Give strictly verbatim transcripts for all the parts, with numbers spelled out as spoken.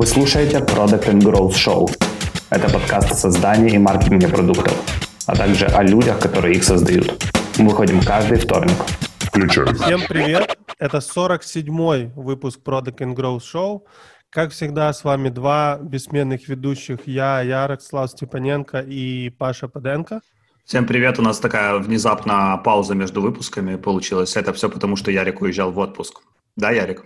Вы слушаете Product and Growth Show. Это подкаст о создании и маркетинге продуктов, а также о людях, которые их создают. Мы выходим каждый вторник. Включаем. Всем привет! Это сорок седьмой выпуск Product and Growth Show. Как всегда, с вами два бессменных ведущих. Я, Ярослав Степаненко и Паша Паденко. Всем привет. У нас такая внезапная пауза между выпусками получилась. Это все потому, что Ярик уезжал в отпуск. Да, Ярик?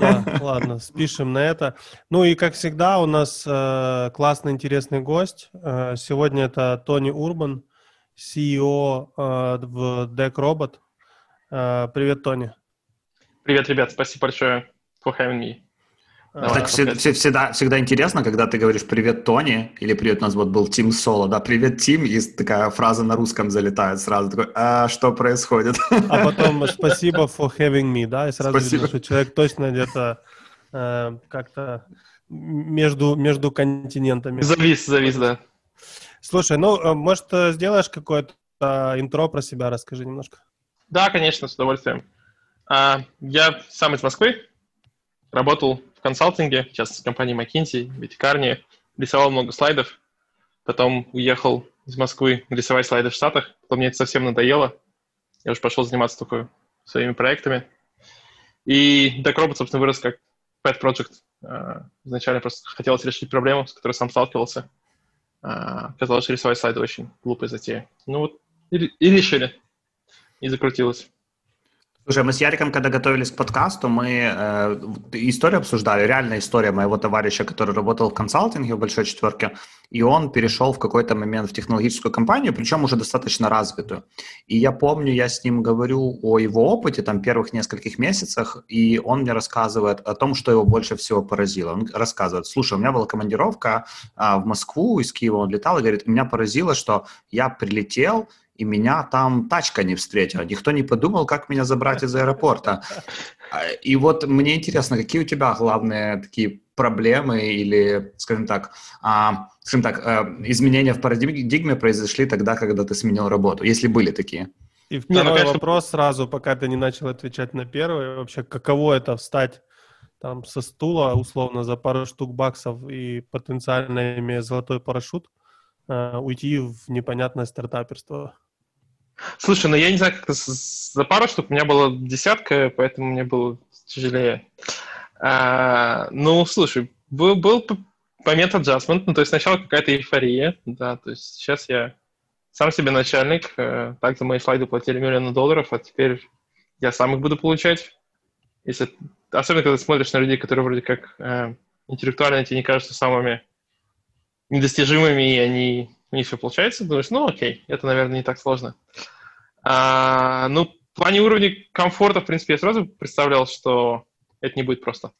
Да, ладно, спишем на это. Ну и, как всегда, у нас э, классный, интересный гость. Э, сегодня это Тони Урбан, си и о э, в DeckRobot. Э, привет, Тони. Привет, ребят. Спасибо большое for having me. Давай, так все, все, всегда, всегда интересно, когда ты говоришь «Привет, Тони» или «Привет, у нас вот был Тим Соло», да, «Привет, Тим», и такая фраза на русском залетает сразу, такой «А, что происходит?» А потом «Спасибо for having me», да, и сразу видно, что человек точно где-то э, как-то между, между континентами. Завис, завис, да. Слушай, ну, может, сделаешь какое-то интро про себя, расскажи немножко? Да, конечно, с удовольствием. А, я сам из Москвы, работал в консалтинге, сейчас в компании McKinsey, в ветикарне, рисовал много слайдов, потом уехал из Москвы рисовать слайды в Штатах, потом мне это совсем надоело, я уже пошел заниматься только своими проектами. И DeckRobot, собственно, вырос как pet project. Изначально просто хотелось решить проблему, с которой сам сталкивался. Казалось, что рисовать слайды очень глупая затея. Ну вот и решили, и закрутилось. Слушай, мы с Яриком, когда готовились к подкасту, мы э, историю обсуждали, реальная история моего товарища, который работал в консалтинге в «Большой четверке», и он перешел в какой-то момент в технологическую компанию, причем уже достаточно развитую. И я помню, я с ним говорю о его опыте, там, первых нескольких месяцах, и он мне рассказывает о том, что его больше всего поразило. Он рассказывает, слушай, у меня была командировка э, в Москву, из Киева он летал, и говорит, меня поразило, что я прилетел, и меня там тачка не встретила. Никто не подумал, как меня забрать из аэропорта. И вот мне интересно, какие у тебя главные такие проблемы или, скажем так, а, скажем так, а, изменения в парадигме произошли тогда, когда ты сменил работу, если были такие? И второй не, ну, конечно... вопрос сразу, пока ты не начал отвечать на первый. Вообще, каково это встать там со стула, условно, за пару штук баксов и потенциально имея золотой парашют, уйти в непонятное стартаперство? Слушай, ну я не знаю, как за пару штук, у меня было десятка, поэтому мне было тяжелее. А, ну, слушай, был, был момент adjustment, ну, то есть сначала какая-то эйфория, да, то есть сейчас я сам себе начальник, так за мои слайды платили миллионы долларов, а теперь я сам их буду получать. Если, особенно, когда смотришь на людей, которые вроде как э, интеллектуально тебе не кажутся самыми недостижимыми, и они, у них все получается, думаешь, ну окей, это, наверное, не так сложно. А, ну, в плане уровня комфорта, в принципе, я сразу представлял, что это не будет просто.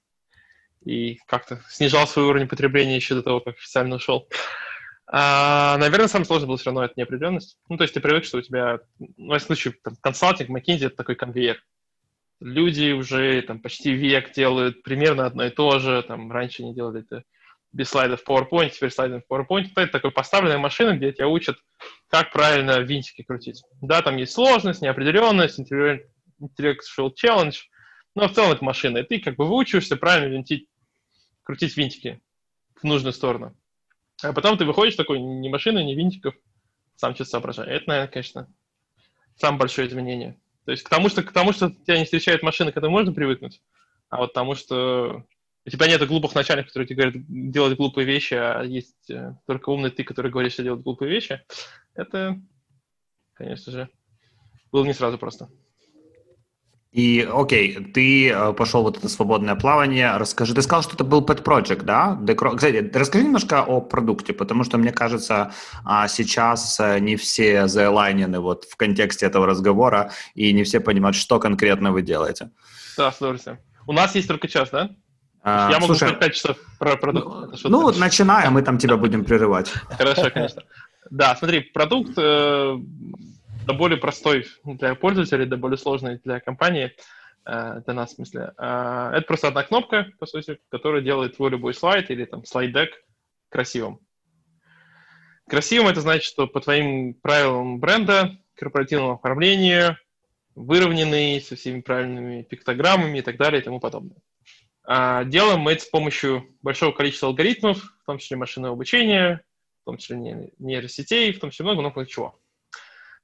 И как-то снижал свой уровень потребления еще до того, как официально ушел. А, наверное, самое сложное было все равно это неопределенность. Ну, то есть ты привык, что у тебя, ну, в случае, там, консалтинг, McKinsey — это такой конвейер. Люди уже, там, почти век делают примерно одно и то же, там, раньше они делали это без слайдов в PowerPoint, теперь слайды в PowerPoint. Это такая поставленная машина, где тебя учат, как правильно винтики крутить. Да, там есть сложность, неопределенность, intellectual challenge, но в целом это машина. И ты как бы выучиваешься правильно винтить, крутить винтики в нужную сторону. А потом ты выходишь такой, ни машины, ни винтиков, сам что-то соображаешь. Это, наверное, конечно, самое большое изменение. То есть к тому, что, к тому, что тебя не встречает машина, к этому можно привыкнуть, а вот тому, что... У тебя нет глупых начальников, которые тебе говорят делать глупые вещи, а есть э, только умный ты, который говоришь, что делать глупые вещи. Это, конечно же, было не сразу просто. И, окей, ты пошел вот это свободное плавание. Расскажи, ты сказал, что это был pet project, да? Кстати, расскажи немножко о продукте, потому что, мне кажется, сейчас не все заэлайнены вот в контексте этого разговора, и не все понимают, что конкретно вы делаете. Да, с удовольствием. У нас есть только час, да? Я могу Слушай, сказать пять часов про продукт. Ну, вот начинаем, мы там тебя будем прерывать. Хорошо, конечно. Да, смотри, продукт э, до более простой для пользователей, до более сложный для компании, э, для нас в смысле. Э, это просто одна кнопка, по сути, которая делает твой любой слайд или там слайд-дек красивым. Красивым — это значит, что по твоим правилам бренда, корпоративному оформлению, выровненный, со всеми правильными пиктограммами и так далее и тому подобное. Делаем мы это с помощью большого количества алгоритмов, в том числе машинного обучения, в том числе нейросетей, в том числе много-много чего,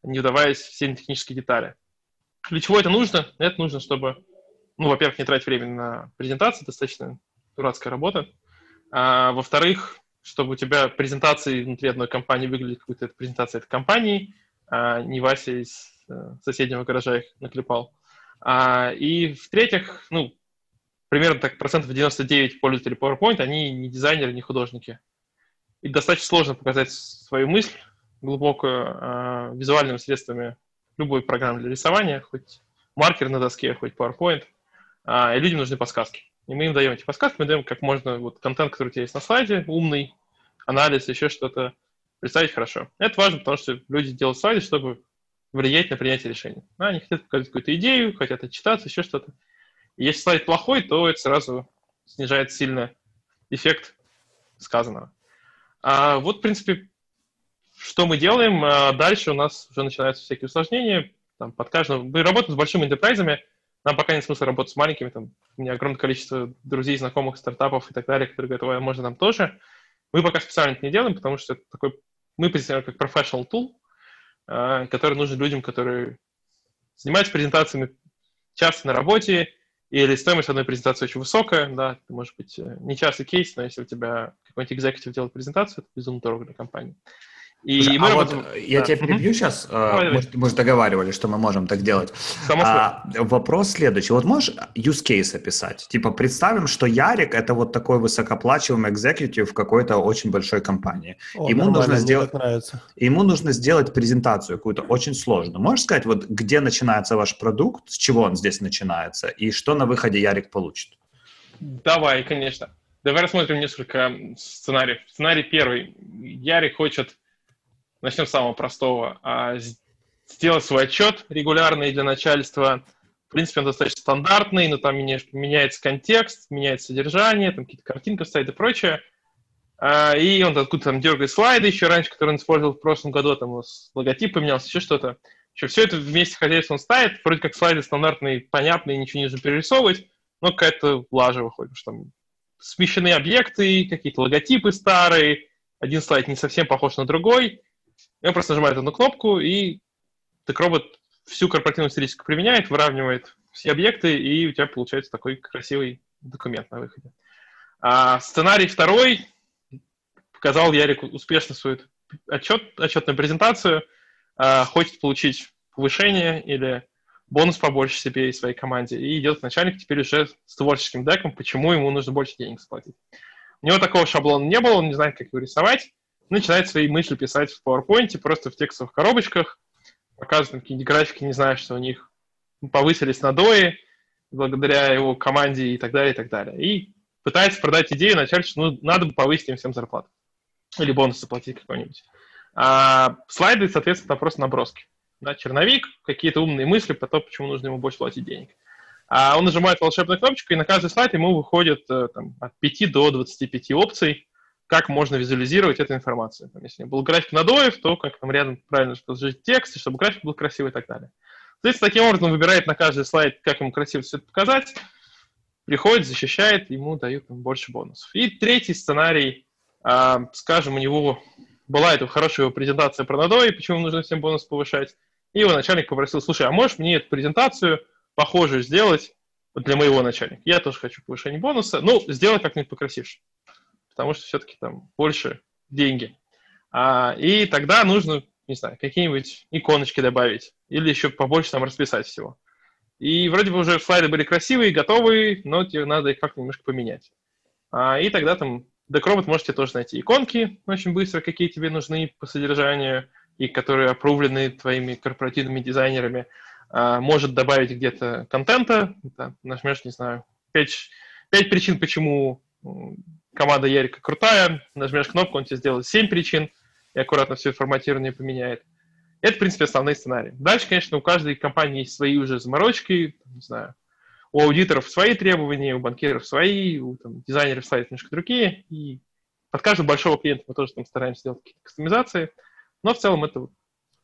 не вдаваясь в все технические детали. Для чего это нужно? Это нужно, чтобы, ну, во-первых, не тратить время на презентации, достаточно дурацкая работа, а, во-вторых, чтобы у тебя презентации внутри одной компании выглядели как будто это презентация этой компании, а не Вася из соседнего гаража их наклепал. А, и в-третьих, ну, примерно так процентов девяносто девять пользователей PowerPoint, они не дизайнеры, не художники. И достаточно сложно показать свою мысль глубокую а, визуальными средствами любой программы для рисования, хоть маркер на доске, хоть PowerPoint. А, и людям нужны подсказки. И мы им даем эти подсказки, мы даем как можно вот, контент, который у тебя есть на слайде, умный, анализ, еще что-то, представить хорошо. Это важно, потому что люди делают слайды, чтобы влиять на принятие решений. А, они хотят показать какую-то идею, хотят отчитаться, еще что-то. Если слайд плохой, то это сразу снижает сильно эффект сказанного. А вот, в принципе, что мы делаем. А дальше у нас уже начинаются всякие усложнения. Там, под каждым... Мы работаем с большими энтерпрайзами. Нам пока нет смысла работать с маленькими. Там, у меня огромное количество друзей, знакомых, стартапов и так далее, которые говорят, ой, можно нам тоже. Мы пока специально это не делаем, потому что это такой... мы позиционируем как professional tool, который нужен людям, которые занимаются презентациями часто на работе, или стоимость одной презентации очень высокая, да, это может быть не частый кейс, но если у тебя какой-нибудь экзекутив делает презентацию, это безумно дорого для компании. И Слушай, мы а работаем... вот я да. тебя перебью mm-hmm. сейчас, давай, мы, давай. мы же договаривались, что мы можем так делать. А, вопрос следующий, вот можешь use case описать? Типа представим, что Ярик это вот такой высокооплачиваемый экзекутив в какой-то очень большой компании. О, ему, нужно сделать... ему нужно сделать презентацию какую-то очень сложную. Можешь сказать, вот где начинается ваш продукт, с чего он здесь начинается и что на выходе Ярик получит? Давай, конечно. Давай рассмотрим несколько сценариев. Сценарий первый. Ярик хочет Начнем с самого простого. А, сделать свой отчет регулярный для начальства. В принципе, он достаточно стандартный, но там меня, меняется контекст, меняется содержание, там какие-то картинки стоят и прочее. А, и он откуда-то там дергает слайды еще раньше, которые он использовал в прошлом году, там логотип поменялся, еще что-то. Еще все это вместе хозяйство он ставит. Вроде как слайды стандартные, понятные, ничего не нужно перерисовывать, но какая-то лажа выходит, что там смещены объекты, какие-то логотипы старые, один слайд не совсем похож на другой. И он просто нажимает одну кнопку, и DeckRobot всю корпоративную стилистику применяет, выравнивает все объекты, и у тебя получается такой красивый документ на выходе. А сценарий второй. Показал Ярику успешно свою отчет, отчетную презентацию. А, хочет получить повышение или бонус побольше себе и своей команде. И идет к начальнику теперь уже с творческим деком, почему ему нужно больше денег заплатить. У него такого шаблона не было, он не знает, как его рисовать. Начинает свои мысли писать в PowerPoint, просто в текстовых коробочках, показывает какие-нибудь графики, не знаю, что у них повысились надои благодаря его команде и так далее, и так далее. И пытается продать идею начальству, ну, надо бы повысить им всем зарплату. Или бонус заплатить какой-нибудь. А слайды, соответственно, просто наброски. Да, черновик, какие-то умные мысли про то, почему нужно ему больше платить денег. А он нажимает волшебную кнопочку, и на каждый слайд ему выходит там, от пяти до двадцати пяти опций, как можно визуализировать эту информацию. Там, если был график надоев, то как там рядом правильно разложить текст, чтобы график был красивый и так далее. Соответственно, таким образом он выбирает на каждый слайд, как ему красиво все это показать, приходит, защищает, ему дают там, больше бонусов. И третий сценарий, э, скажем, у него была эта хорошая его презентация про надои, почему нужно всем бонус повышать, и его начальник попросил, слушай, а можешь мне эту презентацию похожую сделать для моего начальника? Я тоже хочу повышение бонуса, ну, сделай как-нибудь покрасивше. Потому что все-таки там больше деньги. А, и тогда нужно, не знаю, какие-нибудь иконочки добавить или еще побольше там расписать всего. И вроде бы уже слайды были красивые, готовые, но тебе надо их как-то немножко поменять. А, и тогда там DeckRobot может тебе тоже найти иконки очень быстро, какие тебе нужны по содержанию и которые опровлены твоими корпоративными дизайнерами. А, может добавить где-то контента. Да, нажмешь, не знаю, пять, пять причин, почему... команда Ярика крутая, нажмешь кнопку, он тебе сделает семь причин и аккуратно все форматирование поменяет. Это, в принципе, основные сценарии. Дальше, конечно, у каждой компании есть свои уже заморочки, не знаю, у аудиторов свои требования, у банкиров свои, у там, дизайнеров слайдов немножко другие, и под каждого большого клиента мы тоже там стараемся делать какие-то кастомизации, но в целом это, в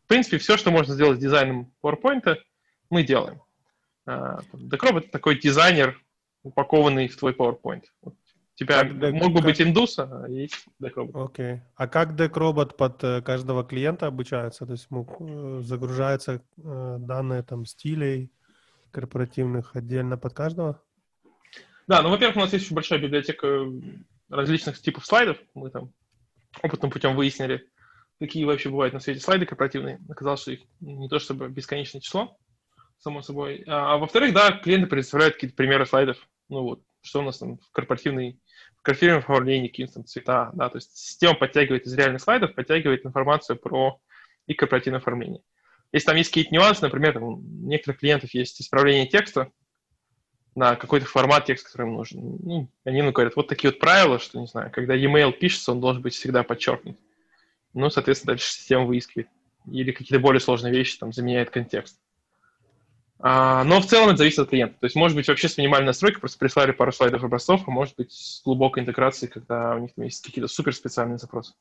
принципе, все, что можно сделать с дизайном PowerPoint, мы делаем. DeckRobot — это такой дизайнер упакованный в твой PowerPoint. Вот. Тебя как мог бы быть индус, а есть DeckRobot. Окей. Okay. А как DeckRobot под каждого клиента обучается? То есть загружаются данные там стилей корпоративных отдельно под каждого? Да, ну, во-первых, у нас есть еще большая библиотека различных типов слайдов. Мы там опытным путем выяснили, какие вообще бывают на свете слайды корпоративные. Оказалось, что их не то чтобы бесконечное число, само собой. А, а во-вторых, да, клиенты предоставляют какие-то примеры слайдов. Ну вот, что у нас там в корпоративной, в корпоративном оформлении, какие-то там цвета, да, то есть система подтягивает из реальных слайдов, подтягивает информацию про и корпоративное оформление. Если там есть какие-то нюансы, например, там, у некоторых клиентов есть исправление текста, на какой-то формат текста, который им нужен. Ну, они ну, говорят, вот такие вот правила, что, не знаю, когда e-mail пишется, он должен быть всегда подчеркнут. Ну, соответственно, дальше система выискивает. Или какие-то более сложные вещи, там, заменяет контекст. А, но в целом это зависит от клиента. То есть, может быть, вообще с минимальной настройкой, просто прислали пару слайдов образцов, а может быть, с глубокой интеграцией, когда у них там есть какие-то суперспециальные запросы.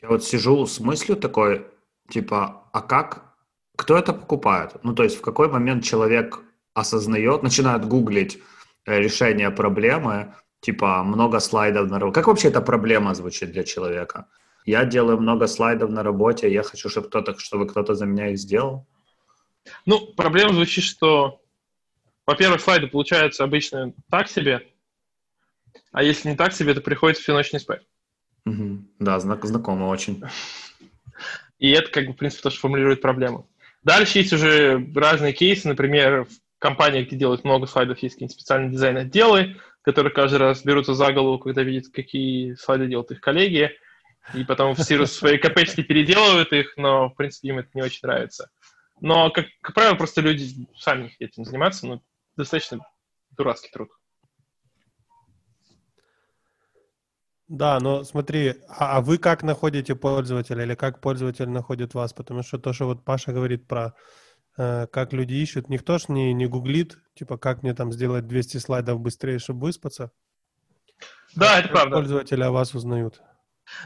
Я вот сижу с мыслью такой, типа, а как, кто это покупает? Ну, то есть, в какой момент человек осознает, начинает гуглить решение проблемы, типа много слайдов на работе. Как вообще эта проблема звучит для человека? Я делаю много слайдов на работе, я хочу, чтобы кто-то, чтобы кто-то за меня их сделал. Ну, проблема звучит, что, во-первых, слайды получаются обычно так себе, а если не так себе, то приходится всю ночь не спать. Угу. Да, знак знакомо очень. И это, как бы, в принципе, тоже формулирует проблему. Дальше есть уже разные кейсы, например, в компаниях, где делают много слайдов, есть какие-нибудь специальные дизайн-отделы, которые каждый раз берутся за голову, когда видят, какие слайды делают их коллеги, и потом все свои копеечки переделывают их, но, в принципе, им это не очень нравится. Но, как, как правило, просто люди сами этим занимаются, но достаточно дурацкий труд. Да, но смотри, а вы как находите пользователя или как пользователь находит вас? Потому что то, что вот Паша говорит про э, как люди ищут, никто ж не, не гуглит, типа, как мне там сделать двести слайдов быстрее, чтобы выспаться. Да, а это правда. Пользователи о вас узнают.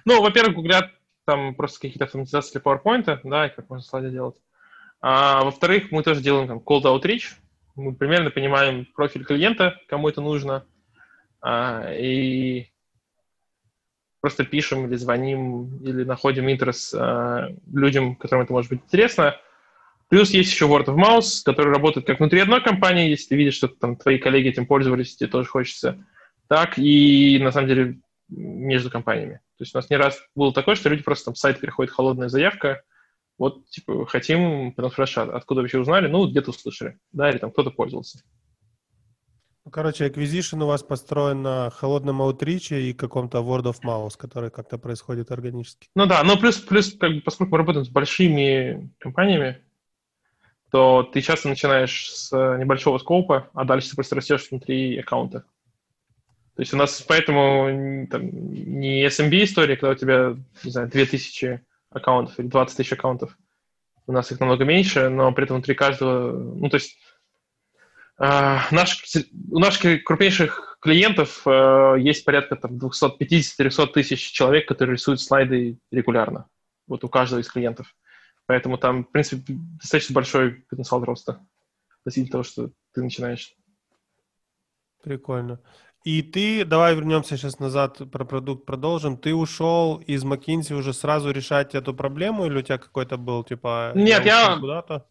Ну, во-первых, гуглят там просто какие-то автоматизации для PowerPoint, да, и как можно слайды делать. А, во-вторых, мы тоже делаем там cold outreach. Мы примерно понимаем профиль клиента, кому это нужно. А, и просто пишем или звоним, или находим интерес э, людям, которым это может быть интересно. Плюс есть еще word of mouth, который работает как внутри одной компании, если ты видишь, что там твои коллеги этим пользовались, тебе тоже хочется, так и, на самом деле, между компаниями. То есть у нас не раз было такое, что люди просто там с сайта переходит холодная заявка, вот, типа, хотим, потом спрашивают, откуда вообще узнали, ну, где-то услышали, да, или там кто-то пользовался. Короче, acquisition у вас построен на холодном аутриче и каком-то word of mouth, который как-то происходит органически. Ну да, но плюс, плюс как бы, поскольку мы работаем с большими компаниями, то ты часто начинаешь с небольшого скопа, а дальше ты просто растешь внутри аккаунта. То есть у нас поэтому там, не эс эм би история, когда у тебя, не знаю, две тысячи аккаунтов или двадцать тысяч аккаунтов. У нас их намного меньше, но при этом внутри каждого... Ну, то есть Uh, наш, у наших крупнейших клиентов uh, есть порядка там, двести пятьдесят - триста тысяч человек, которые рисуют слайды регулярно. Вот у каждого из клиентов. Поэтому там, в принципе, достаточно большой потенциал роста относительно того, что ты начинаешь. Прикольно. И ты, давай вернемся сейчас назад, про продукт продолжим. Ты ушел из McKinsey уже сразу решать эту проблему или у тебя какой-то был, типа... Нет, я... Куда-то?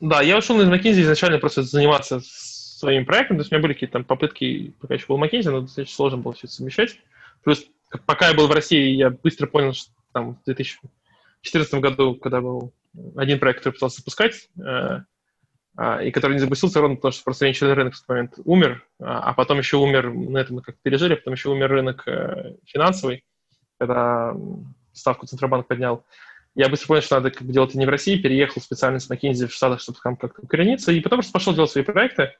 Да, я ушел из McKinsey изначально просто заниматься своим проектом, то есть у меня были какие-то там попытки, пока еще был McKinsey, но достаточно сложно было все это совмещать. Плюс, пока я был в России, я быстро понял, что там в две тысячи четырнадцатом году, когда был один проект, который пытался запускать, э, э, и который не запустился ровно, потому что просто венчурный рынок в тот момент умер, э, а потом еще умер, на этом мы как-то пережили, потом еще умер рынок э, финансовый, когда ставку Центробанк поднял. Я быстро понял, что надо как бы, делать это не в России, переехал специально с McKinsey в Штатах, чтобы там как-то укорениться, и потом просто пошел делать свои проекты.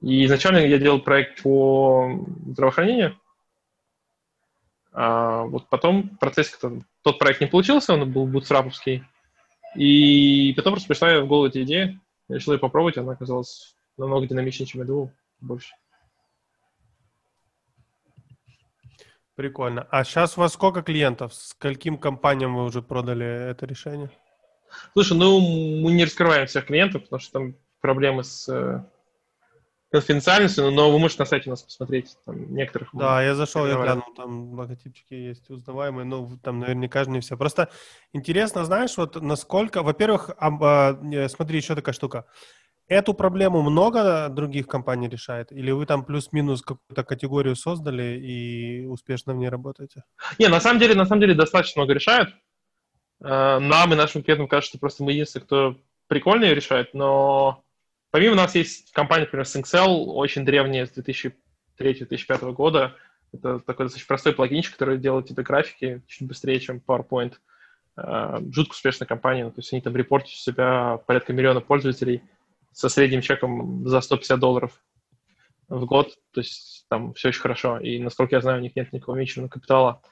И изначально я делал проект по здравоохранению. А вот потом процесс, тот проект не получился, он был бутстраповский. И потом просто пришла я в голову эта идея, решил ее попробовать, она оказалась намного динамичнее, чем я думал, больше. Прикольно. А сейчас у вас сколько клиентов? Скольким компаниям вы уже продали это решение? Слушай, ну мы не раскрываем всех клиентов, потому что там проблемы с конфиденциальности, но вы можете на сайте у нас посмотреть там, некоторых. Да, я зашел, я глянул, там логотипчики есть узнаваемые, но там наверняка же не все. Просто интересно, знаешь, вот насколько... Во-первых, смотри, еще такая штука. Эту проблему много других компаний решает? Или вы там плюс-минус какую-то категорию создали и успешно в ней работаете? Не, на самом деле, на самом деле достаточно много решают. Нам и нашим клиентам кажется, что просто мы единственные, кто прикольно ее решает, но... Помимо нас есть компания, например, ThinkCell, очень древняя, с две тысячи третьего — две тысячи пятого года. Это такой достаточно простой плагинчик, который делает тебе графики чуть быстрее, чем PowerPoint. Жутко успешная компания. То есть они там репортят у себя порядка миллиона пользователей со средним чеком за сто пятьдесят долларов в год. То есть там все очень хорошо. И, насколько я знаю, у них нет никакого венчурного капитала.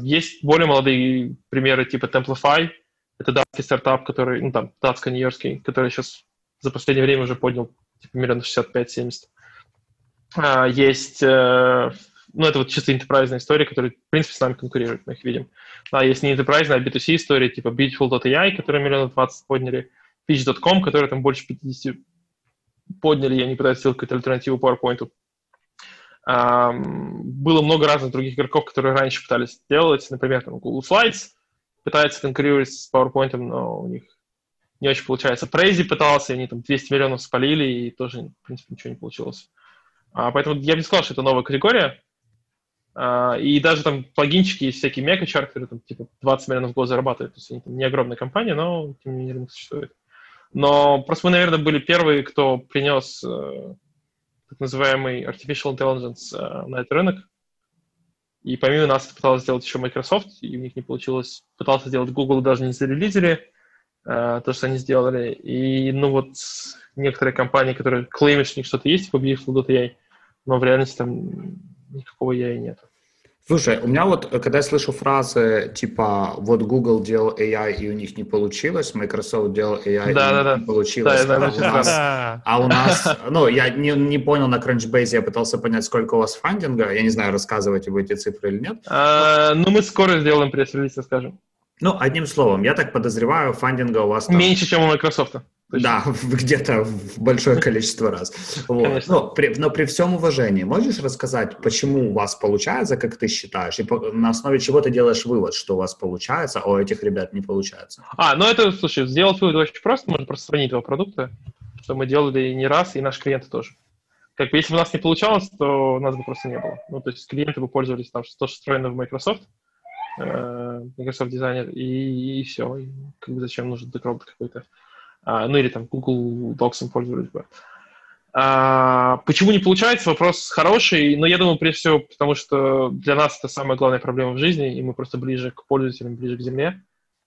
Есть более молодые примеры типа Templafy. Это датский стартап, который, ну там, датско-нью-йоркский, который сейчас... за последнее время уже поднял типа, миллион шестьдесят пять — семьдесят. А, есть, э, ну, это вот чисто энтерпрайзная история, которая, в принципе, с нами конкурирует, мы их видим. А есть не энтерпрайзная, а би ту си история, типа beautiful точка эй ай, которые миллион двадцать подняли, pitch точка ком, которые там больше пятидесяти подняли, я не пытаюсь сделать какую-то альтернативу PowerPoint. А, было много разных других игроков, которые раньше пытались делать, например, там, Google Slides пытается конкурировать с PowerPoint, но у них не очень получается. Trazy пытался, и они там двести миллионов спалили, и тоже, в принципе, ничего не получилось. А, поэтому я бы не сказал, что это новая категория. А, и даже там плагинчики есть всякие мега-чар, которые там типа двадцать миллионов в год зарабатывают. То есть они там не огромная компания, но тем не менее рынок существует. Но просто мы, наверное, были первые, кто принес э, так называемый artificial intelligence э, на этот рынок. И помимо нас это пыталась сделать еще Microsoft, и у них не получилось. Пытался сделать Google, даже не зарелизили. Uh, то, что они сделали. И, ну, вот некоторые компании, которые клеймят, что у них что-то есть, типа beautiful точка эй ай, но в реальности там никакого эй ай нет. Слушай, у меня вот, когда я слышу фразы, типа, вот Google делал эй ай, и у них не получилось, Microsoft делал эй ай, да, и да, у них да. не получилось, да, а, да, у да. Нас, а у нас, ну, я не, не понял на Crunchbase, я пытался понять, сколько у вас фандинга, я не знаю, рассказываете вы эти цифры или нет. Uh, ну, мы скоро сделаем пресс-релиз, расскажем. Ну, одним словом, я так подозреваю, фандинга у вас... Там... Меньше, чем у Microsoft. Да, где-то в большое количество раз. Вот. Но, при, но при всем уважении, можешь рассказать, почему у вас получается, как ты считаешь, и по, на основе чего ты делаешь вывод, что у вас получается, а у этих ребят не получается? А, ну это, слушай, сделать вывод очень просто, можно просто сравнить два продукта, что мы делали не раз, и наши клиенты тоже. Как бы, если бы у нас не получалось, то у нас бы просто не было. Ну, то есть клиенты бы пользовались там, что встроено в Microsoft, Microsoft Designer, и, и все. И, как бы, зачем нужен DeckRobot какой-то? А, ну, или там Google Docs пользовались бы. А, почему не получается? Вопрос хороший, но я думаю, прежде всего, потому что для нас это самая главная проблема в жизни, и мы просто ближе к пользователям, ближе к земле.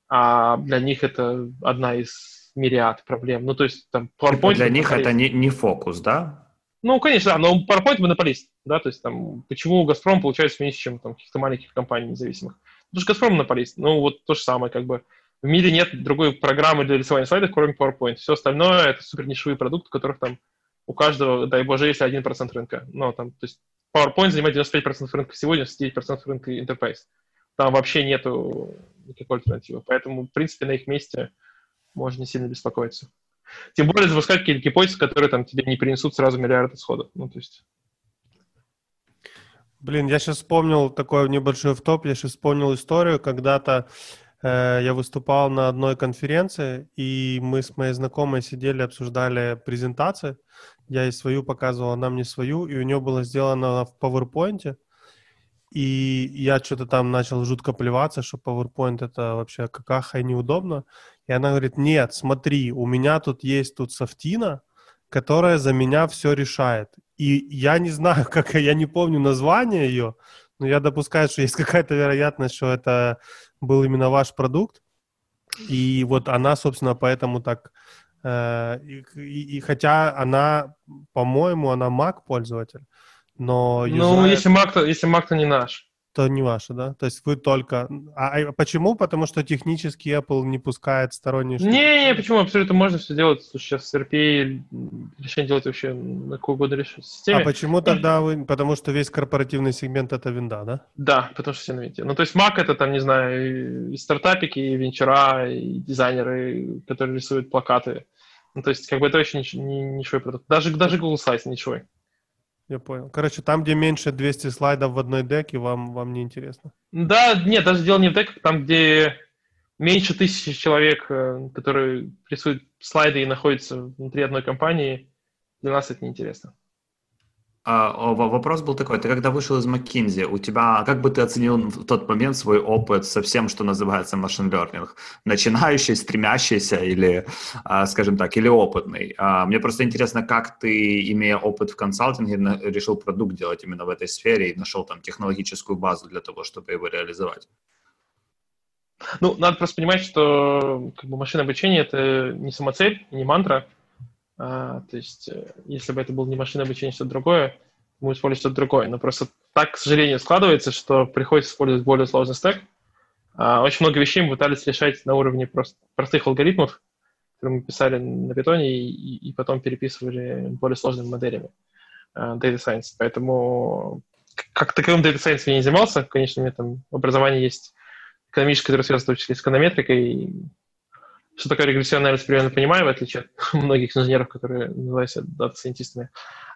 А для них это одна из мириад проблем. Ну, то есть, там, PowerPoint... Для них это не, не фокус, да? Ну, конечно, да, но PowerPoint монополист, да, то есть, там, почему у «Газпром» получается меньше, чем там каких-то маленьких компаний независимых? Потому что «Газпром» монополист, ну, вот то же самое, как бы, в мире нет другой программы для рисования слайдов, кроме PowerPoint, все остальное — это супернишевые продукты, у которых там у каждого, дай боже, есть один процент рынка, но там, то есть, PowerPoint занимает девяносто пять процентов рынка сегодня, девяносто девять процентов рынка Enterprise, там вообще нету никакой альтернативы, поэтому, в принципе, на их месте можно не сильно беспокоиться. Тем более запускать какие-то гипотезы, которые там тебе не принесут сразу миллиард исходов. Ну, то есть... Блин, я сейчас вспомнил такой небольшой втоп, я сейчас вспомнил историю, когда-то э, я выступал на одной конференции, и мы с моей знакомой сидели, обсуждали презентации, я ей свою показывал, она мне свою, и у нее было сделано в PowerPoint, и я что-то там начал жутко плеваться, что PowerPoint это вообще какаха и неудобно. И она говорит, нет, смотри, у меня тут есть тут софтина, которая за меня все решает. И я не знаю, как, я не помню название ее, но я допускаю, что есть какая-то вероятность, что это был именно ваш продукт. И вот она, собственно, поэтому так... Э, и, и, и хотя она, по-моему, она Mac-пользователь, но... Ну, если Mac, то, если Mac, то не наш. То не ваше, да? То есть вы только... А почему? Потому что технически Apple не пускает сторонние... Не-не-не, почему? Абсолютно можно все делать. Слушай, сейчас эр пи эй решение делать вообще на какую угодно решение системе. А почему тогда вы... Потому что весь корпоративный сегмент — это винда, да? Да, потому что все на винде. Ну, то есть Mac — это там, не знаю, и стартапики, и венчура, и дизайнеры, которые рисуют плакаты. Ну, то есть, как бы это вообще ниш, нишевой продукт. Даже, даже Google Slides нишевой. Я понял. Короче, там, где меньше двухсот слайдов в одной деке, вам, вам не интересно. Да, нет, даже дело не в деках, там, где меньше тысячи человек, которые рисуют слайды и находятся внутри одной компании, для нас это неинтересно. А, вопрос был такой, ты когда вышел из McKinsey, у тебя, как бы ты оценил в тот момент свой опыт со всем, что называется machine learning? Начинающий, стремящийся или, скажем так, или опытный? Мне просто интересно, как ты, имея опыт в консалтинге, решил продукт делать именно в этой сфере и нашел там технологическую базу для того, чтобы его реализовать? Ну, надо просто понимать, что как бы, машинное обучение – это не самоцель, не мантра. А, то есть, если бы это было не машинное обучение, что-то другое, мы использовали что-то другое. Но просто так, к сожалению, складывается, что приходится использовать более сложный стэк. А, очень много вещей мы пытались решать на уровне прост, простых алгоритмов, которые мы писали на питоне и, и потом переписывали более сложными моделями а, Data Science. Поэтому как таковым Data Science я не занимался. Конечно, у меня там образование есть экономическое, которое связано в том числе с эконометрикой. Что такое регрессионная анализ, примерно понимаю, в отличие от многих инженеров, которые называются дата-сайентистами.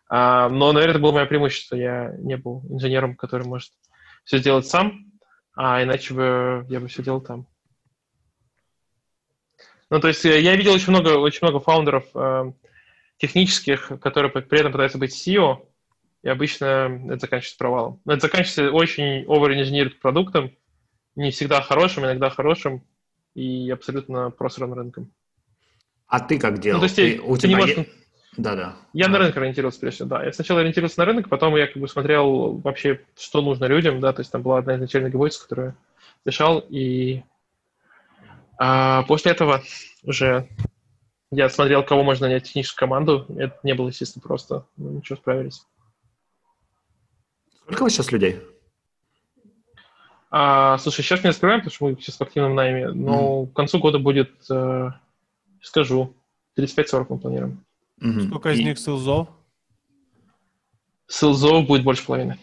А, но, наверное, это было мое преимущество. Я не был инженером, который может все сделать сам, а иначе бы я бы все делал там. Ну, то есть я видел очень много, очень много фаундеров э, технических, которые при этом пытаются быть си и о, и обычно это заканчивается провалом. Но это заканчивается очень over-engineered продуктом, не всегда хорошим, иногда хорошим, и абсолютно просранным рынком. А ты как делал? Ну, то есть, ты, у ты тебя не можешь... е... да, да. Я да. на рынок ориентировался, прежде всего, да. Я сначала ориентировался на рынок, потом я как бы смотрел вообще, что нужно людям, да, то есть там была одна из начальных гипотез, которую решал, и а, после этого уже я смотрел, кого можно нанять в техническую команду. Это не было, естественно, просто. Мы ничего, справились. Сколько у сейчас людей? А, слушай, сейчас не раскрываем, потому что мы сейчас в активном найме, но mm-hmm. к концу года будет, э, скажу, тридцать пять сорок мы планируем. Mm-hmm. Сколько из И... них сейлзов? Сейлзов будет больше половины.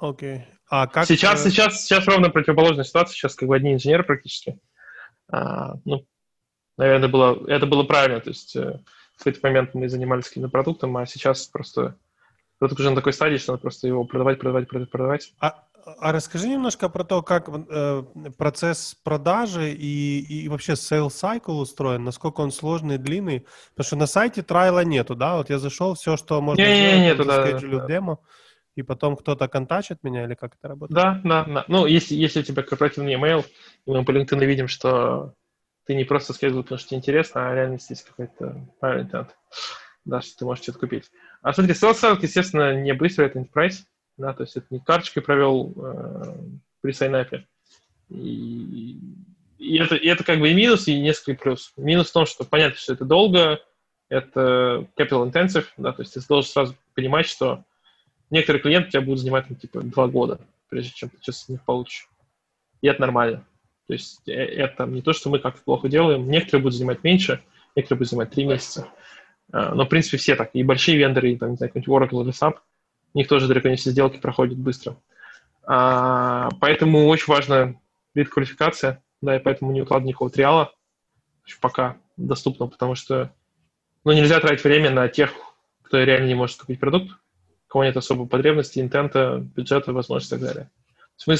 Окей. А как... Сейчас, э... сейчас, сейчас ровно противоположная ситуация, сейчас как бы одни инженеры практически. А, ну, наверное, было, это было правильно, то есть э, в этот момент мы занимались каким-то продуктом, а сейчас просто продукт уже на такой стадии, что надо просто его продавать, продавать, продавать, продавать. А... А расскажи немножко про то, как э, процесс продажи и, и вообще sales cycle устроен, насколько он сложный и длинный, потому что на сайте трайла нету, да, вот я зашел, все, что можно сделать, заскеджулю демо, и потом кто-то контачит меня или как это работает? Да, да, да. Ну, если, если у тебя корпоративный email, мы по LinkedIn видим, что ты не просто скеджул, потому что тебе интересно, а реально здесь какой-то интент, да, что ты можешь что-то купить. А смотри, sales cycle, естественно, не быстро, это enterprise. Да, то есть это не карточкой провел э, при сайнапе. И, и, это, и это как бы и минус, и несколько плюс. Минус в том, что понятно, что это долго, это capital intensive, да, то есть ты должен сразу понимать, что некоторые клиенты тебя будут занимать, ну, типа, два года, прежде чем ты что-то с них получишь. И это нормально. То есть это не то, что мы как-то плохо делаем. Некоторые будут занимать меньше, некоторые будут занимать три месяца. А, но, в принципе, все так. И большие вендоры, и, там, не знаю, какой-нибудь Oracle или SAP, у них тоже далеко не все сделки проходят быстро. А, поэтому очень важна предквалификация, да, и поэтому не укладывать никакого триала пока доступно, потому что ну, нельзя тратить время на тех, кто реально не может купить продукт, у кого нет особой потребности, интента, бюджета, возможностей и так далее. Мы,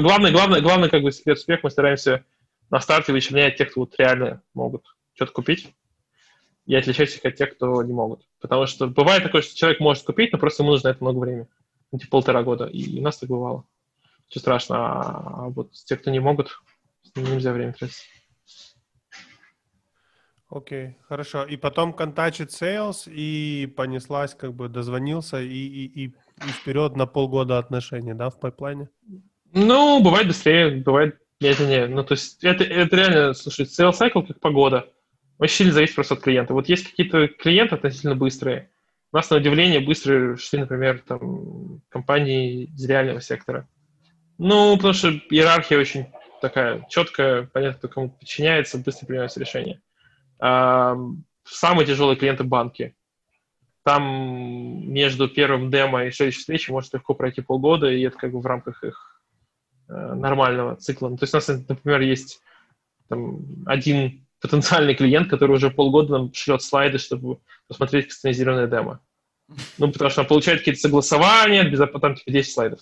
главный, главный, главный как бы, секрет успеха, мы стараемся на старте вычленять тех, кто вот реально могут что-то купить, и отличать их от тех, кто не могут. Потому что бывает такое, что человек может купить, но просто ему нужно это много времени. Ну, типа полтора года. И у нас так бывало. Ничего страшного. А вот те, кто не могут, с ними нельзя время тратить. Окей, okay, хорошо. И потом контачит sales, и понеслась, как бы дозвонился, и, и, и, и вперед на полгода отношений, да, в пайплайне? Ну, бывает быстрее, бывает медленнее. Ну, то есть это, это реально, слушай, sales cycle как погода. Очень сильно зависит просто от клиента. Вот есть какие-то клиенты относительно быстрые. У нас, на удивление, быстро шли, например, там, компании из реального сектора. Ну, потому что иерархия очень такая четкая, понятно, кто кому подчиняется, быстро принимаются решения. А, самые тяжелые клиенты — банки. Там между первым демо и следующей встречей может легко пройти полгода, и это как бы в рамках их нормального цикла. То есть у нас, например, есть там, один потенциальный клиент, который уже полгода нам шлет слайды, чтобы посмотреть кастомизированное демо. Ну, потому что он получает какие-то согласования, там типа десять слайдов.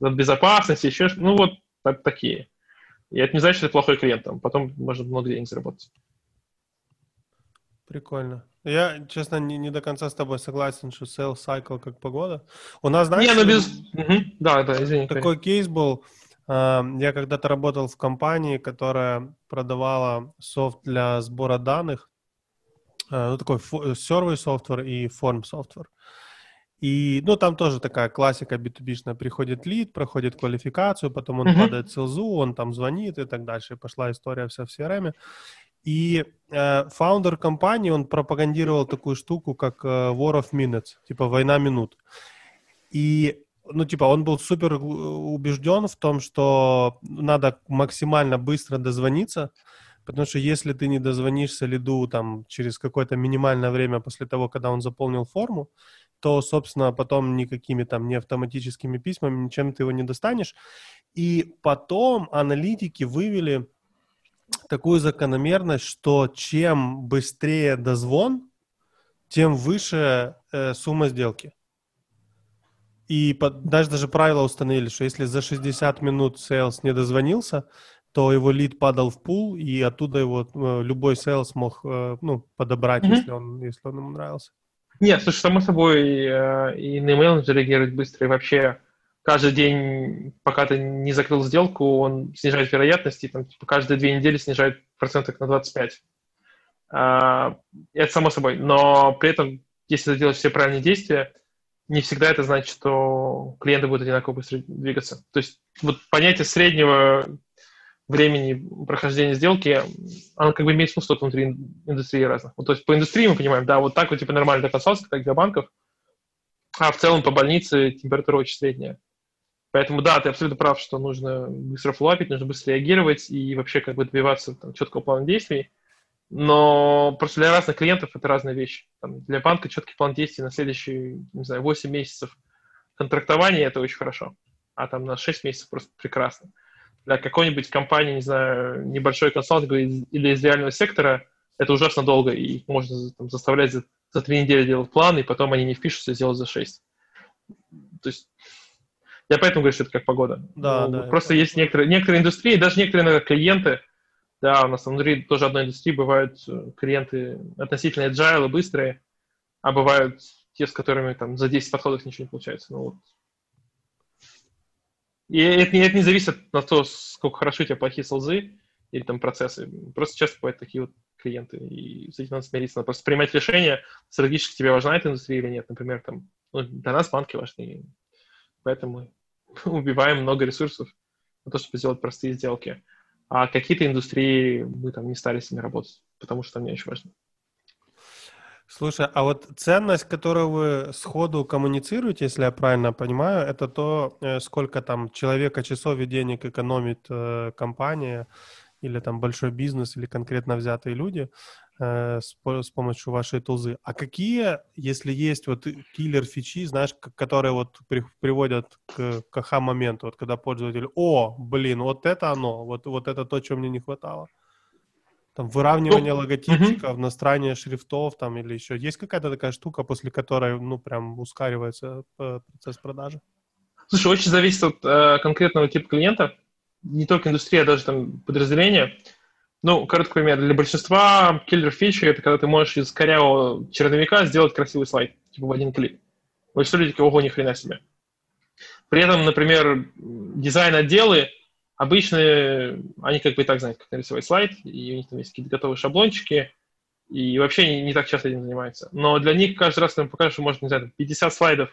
Безопасность, еще что-то. Ну, вот так, такие. И это не значит, что это плохой клиент. Там. Потом можно много денег заработать. Прикольно. Я, честно, не, не до конца с тобой согласен, что sales cycle как погода. У нас, знаешь... Не, ну без... Угу. Да, да, извини. Такой кейс был. Я когда-то работал в компании, которая продавала софт для сбора данных. Ну, такой survey software и form software. И, ну, там тоже такая классика би ту би-шная. Приходит лид, проходит квалификацию, потом он mm-hmm. падает в селзу, он там звонит и так дальше. И пошла история вся в си ар эм. И фаундер э, компании, он пропагандировал такую штуку, как э, War of Minutes, типа война минут. И, ну, типа, он был супер убежден в том, что надо максимально быстро дозвониться, потому что если ты не дозвонишься лиду там через какое-то минимальное время после того, когда он заполнил форму, то, собственно, потом никакими там не автоматическими письмами, ничем ты его не достанешь. И потом аналитики вывели такую закономерность, что чем быстрее дозвон, тем выше э, сумма сделки. И под, даже, даже правило установили, что если за шестьдесят минут sales не дозвонился, то его лид падал в пул, и оттуда его э, любой sales мог э, ну, подобрать, mm-hmm. если, он, если он ему нравился. Нет, слушай, само собой, э, и на email реагирует быстро, и вообще каждый день, пока ты не закрыл сделку, он снижает вероятность, и там, типа, каждые две недели снижает проценток на двадцать пять. Э, это само собой. Но при этом, если ты делаешь все правильные действия, не всегда это значит, что клиенты будут одинаково быстро двигаться. То есть вот понятие среднего времени прохождения сделки, оно как бы имеет смысл внутри индустрии разных. Вот, то есть по индустрии мы понимаем, да, вот так вот типа нормально для консалтинга, так для банков, а в целом по больнице температура очень средняя. Поэтому да, ты абсолютно прав, что нужно быстро флопить, нужно быстро реагировать и вообще как бы добиваться там, четкого плана действий, но просто для разных клиентов это разные вещи. Там, для банка четкий план действий на следующие, не знаю, восемь месяцев контрактования — это очень хорошо, а там на шесть месяцев просто прекрасно. Для какой-нибудь компании, не знаю, небольшой консалтинг или из реального сектора, это ужасно долго, и их можно там, заставлять за, за три недели делать план, и потом они не впишутся, сделают за шесть. То есть я поэтому говорю, что это как погода. Да, ну, да, просто есть некоторые, некоторые индустрии, даже некоторые, наверное, клиенты, да, у нас внутри тоже одной индустрии бывают клиенты относительно agile и быстрые, а бывают те, с которыми там за десять подходов ничего не получается. Ну, вот. И это не, это не зависит от того, сколько хорошо у тебя плохие солзы или там процессы. Просто часто бывают такие вот клиенты, и с этим надо смириться. Надо просто принимать решение, стратегически тебе важна эта индустрия или нет. Например, там, ну, для нас банки важны, поэтому мы убиваем много ресурсов на то, чтобы сделать простые сделки. А какие-то индустрии мы там не стали с ними работать, потому что там не очень важно. Слушай, а вот ценность, которую вы сходу коммуницируете, если я правильно понимаю, это то, сколько там человека, часов и денег экономит э, компания или там большой бизнес или конкретно взятые люди э, с, с помощью вашей тулзы. А какие, если есть вот киллер-фичи, знаешь, которые вот при, приводят к аха-моменту, вот когда пользователь: о, блин, вот это оно, вот, вот это то, чего мне не хватало. Там, выравнивание логотипчиков, угу. настроение шрифтов там или еще. Есть какая-то такая штука, после которой, ну, прям ускоривается процесс продажи? Слушай, очень зависит от э, конкретного типа клиента. Не только индустрия, а даже там подразделения. Ну, короткий пример. Для большинства киллер-фичи — это когда ты можешь из корявого черновика сделать красивый слайд, типа в один клик. Большинство людей такие: ого, ни хрена себе. При этом, например, дизайн-отделы обычно они как бы и так знают, как нарисовать слайд, и у них там есть какие-то готовые шаблончики, и вообще не, не так часто этим занимаются. Но для них каждый раз, когда им покажешь, что можно, не знаю, пятьдесят слайдов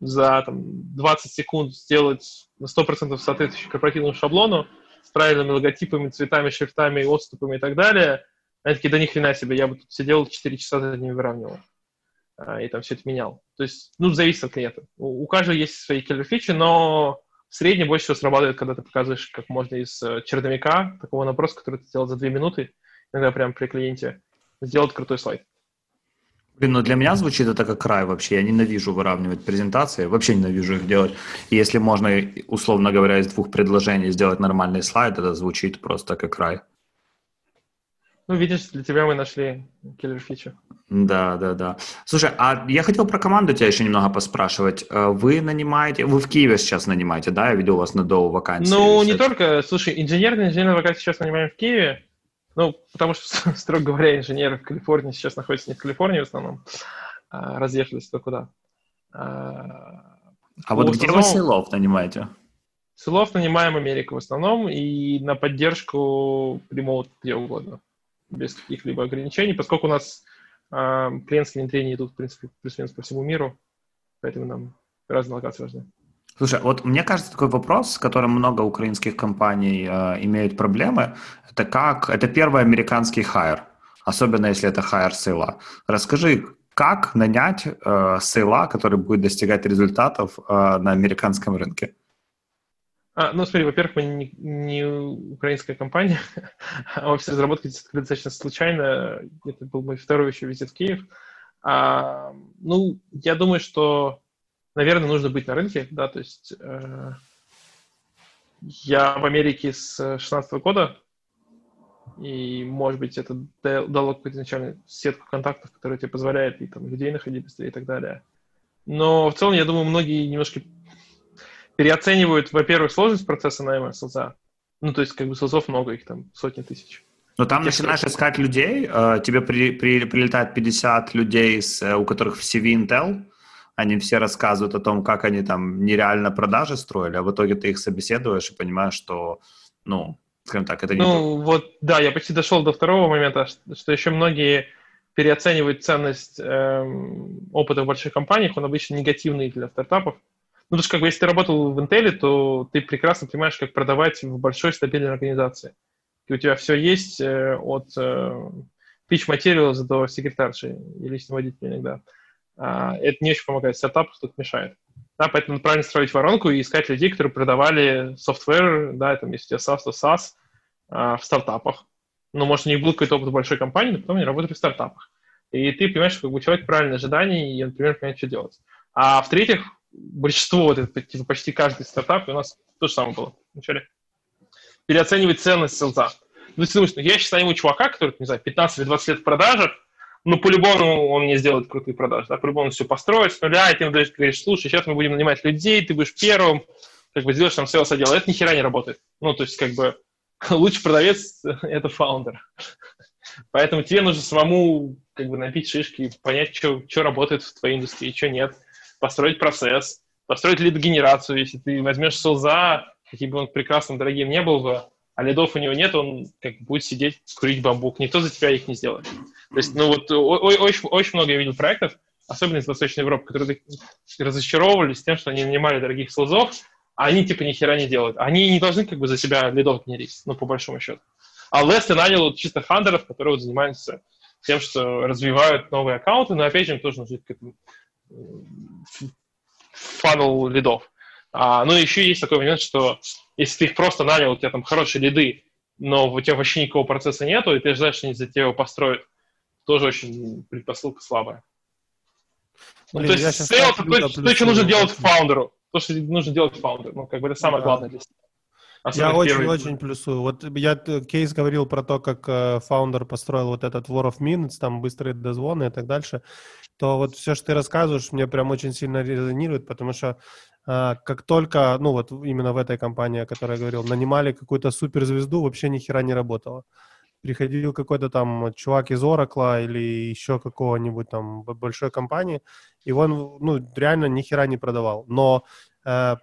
за там, двадцать секунд сделать на сто процентов соответствующий корпоративному шаблону с правильными логотипами, цветами, шрифтами, отступами и так далее, они такие: да ни хрена себе, я бы тут сидел четыре часа за ними выравнивал, и там все это менял. То есть, ну, зависит от клиента. У, у каждого есть свои киллер-фичи, но в среднем больше всего срабатывает, когда ты показываешь, как можно из черновика, такого наброса, который ты сделал за две минуты, иногда прям при клиенте, сделать крутой слайд. Блин, ну для меня звучит это как рай вообще. Я ненавижу выравнивать презентации, вообще ненавижу их делать. И если можно, условно говоря, из двух предложений сделать нормальный слайд, это звучит просто как рай. Ну, видишь, для тебя мы нашли киллер-фичу. Да, да, да. Слушай, а я хотел про команду тебя еще немного поспрашивать. Вы нанимаете, вы в Киеве сейчас нанимаете, да? Я видел у вас на доу вакансии. Ну, не только. Слушай, инженерные инженерные вакансии сейчас нанимаем в Киеве. Ну, потому что, строго говоря, инженеры в Калифорнии сейчас находятся не в Калифорнии в основном. А разъехались кто куда. А, а вот где основном... вы селов нанимаете? Селов нанимаем Америку в основном и на поддержку ремоут где угодно. Без каких-либо ограничений, поскольку у нас э, клиентские внедрения идут, в принципе, плюс-минус по всему миру, поэтому нам разные локации важны. Слушай, вот мне кажется, такой вопрос, с которым много украинских компаний э, имеют проблемы, это как, это первый американский хайр, особенно если это хайр сейла. Расскажи, как нанять э, сейла, который будет достигать результатов э, на американском рынке? А, ну, смотри, во-первых, мы не, не украинская компания, а офис разработки достаточно случайно. Это был мой второй еще визит в Киев. А, ну, я думаю, что, наверное, нужно быть на рынке, да, то есть э, я в Америке с шестнадцатого года, и, может быть, это дало какую-то изначальную сетку контактов, которая тебе позволяет и там людей находить быстрее и так далее. Но в целом, я думаю, многие немножко переоценивают, во-первых, сложность процесса найма селза. Ну, то есть, как бы, селзов много, их там сотни тысяч. Но там начинаешь искать людей, тебе при, при, прилетает пятьдесят людей, с, у которых в си ви Intel, они все рассказывают о том, как они там нереально продажи строили, а в итоге ты их собеседуешь и понимаешь, что, ну, скажем так, это не... Ну, то. Вот, да, я почти дошел до второго момента, что, что еще многие переоценивают ценность эм, опыта в больших компаниях, он обычно негативный для стартапов. Ну, потому что, как бы, если ты работал в Intel, то ты прекрасно понимаешь, как продавать в большой стабильной организации. И у тебя все есть э, от питч-материалов э, до секретарши и личного водителя иногда. А, это не очень помогает стартапу, что-то мешает. Да, поэтому правильно строить воронку и искать людей, которые продавали софтвер, да, там, если у тебя SaaS, то SaaS э, в стартапах. Но, может, у них был какой-то опыт в большой компании, но потом они работали в стартапах. И ты понимаешь, что, как бы, человек правильное ожидание и, например, понимает, что делать. А в-третьих, большинство, вот это, типа, почти каждый стартап, у нас то же самое было вначале, переоценивать ценность селза. Ну, ты думаешь, ну, я сейчас найму чувака, который, не знаю, пятнадцать или двадцать лет в продажах, но по-любому он не сделает крутые продажи, да, по-любому он все построит с нуля, и ты ему говоришь, слушай, сейчас мы будем нанимать людей, ты будешь первым, как бы, сделаешь там селс отдел, это нихера не работает. Ну, то есть, как бы, лучший продавец — это фаундер. Поэтому тебе нужно самому, как бы, набить шишки, понять, что работает в твоей индустрии, что нет, построить процесс, построить лид-генерацию. Если ты возьмешь селза, каким бы он прекрасным, дорогим не был бы, а лидов у него нет, он, как бы, будет сидеть, курить бамбук. Никто за тебя их не сделает. То есть, ну вот, очень, очень много я видел проектов, особенно из Восточной Европы, которые разочаровывались тем, что они нанимали дорогих селзов, а они, типа, ни хера не делают. Они не должны, как бы, за себя лидов генерить, ну, по большому счету. А Лесли нанял вот чисто хандеров, которые вот занимаются тем, что развивают новые аккаунты, но, опять же, им тоже нужно к этому фанул лидов. А, ну, еще есть такой момент, что если ты их просто нанял, у тебя там хорошие лиды, но у тебя вообще никакого процесса нету, и ты ожидаешь, что они за тебя его построят, тоже очень предпосылка слабая. Блин, ну, то есть сейл — это то, что, что нужно делать фаундеру. То, что нужно делать фаундеру. Ну, как бы, это самое да. главное для себя. Я очень-очень плюсую. Вот я кейс говорил про то, как фаундер построил вот этот War of Minutes, там быстрые дозвоны и так дальше, то вот все, что ты рассказываешь, мне прям очень сильно резонирует, потому что а, как только, ну вот именно в этой компании, о которой я говорил, нанимали какую-то суперзвезду, вообще ни хера не работало. Приходил какой-то там чувак из Oracle или еще какого-нибудь там большой компании, и он, ну, реально ни хера не продавал. Но а,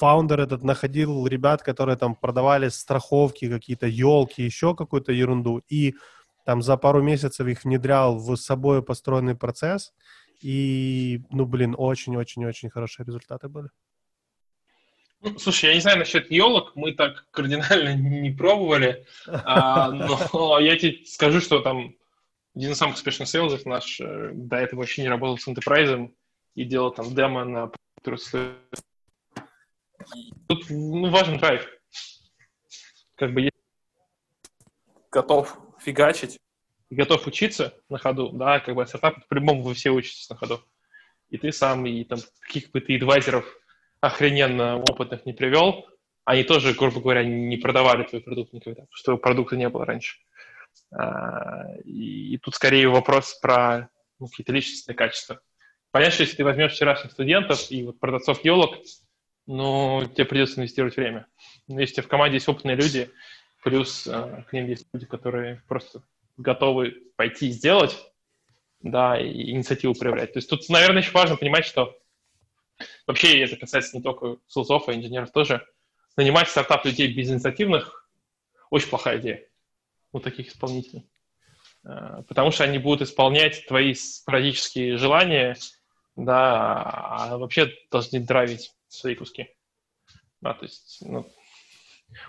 фаундер этот находил ребят, которые там продавали страховки какие-то, елки, еще какую-то ерунду, и там за пару месяцев их внедрял в собой построенный процесс, и, ну, блин, очень-очень-очень хорошие результаты были. Ну, слушай, я не знаю насчет елок, мы так кардинально не пробовали, но я тебе скажу, что там один из самых успешных сейлзов наш до этого вообще не работал с энтерпрайзом и делал там демо на... Тут важен драйв. Как бы готов фигачить, готов учиться на ходу, да, как бы стартап, по-любому вы все учитесь на ходу. И ты сам, и там каких бы ты адвайзеров охрененно опытных не привел, они тоже, грубо говоря, не продавали твой продукт никогда, потому что продукта не было раньше. И, и тут скорее вопрос про ну, какие-то личностные качества. Понятно, что если ты возьмешь вчерашних студентов и вот продавцов-елок, ну, тебе придется инвестировать время. Но если в команде есть опытные люди, плюс э, к ним есть люди, которые просто готовы пойти и сделать, да, и инициативу проявлять. То есть тут, наверное, еще важно понимать, что вообще это касается не только селзов, а инженеров тоже. Нанимать стартап людей без инициативных – очень плохая идея у таких исполнителей. Потому что они будут исполнять твои спорадические желания, да, а вообще должны драйвить свои куски. Да, то есть, ну,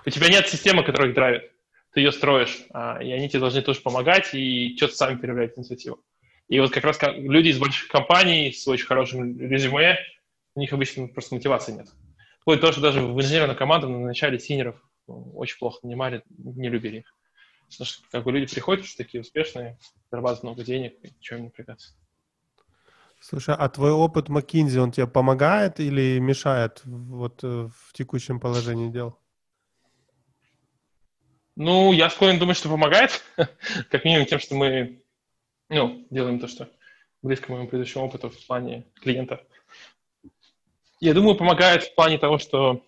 у тебя нет системы, которая их драйвит. Ты ее строишь, а, и они тебе должны тоже помогать и что-то сами проявлять инициативу. И вот как раз люди из больших компаний с очень хорошим резюме, у них обычно просто мотивации нет. Вплоть до того, что даже в инженерную команду на начале синеров очень плохо нанимали, не любили их. Потому что как бы, люди приходят, что такие успешные, зарабатывают много денег, и ничего им не пригодится. Слушай, а твой опыт McKinsey, он тебе помогает или мешает вот в текущем положении дел? Ну, я склонен думать, что помогает. Как минимум тем, что мы ну, делаем то, что близко моему предыдущему опыту в плане клиента. Я думаю, помогает в плане того, что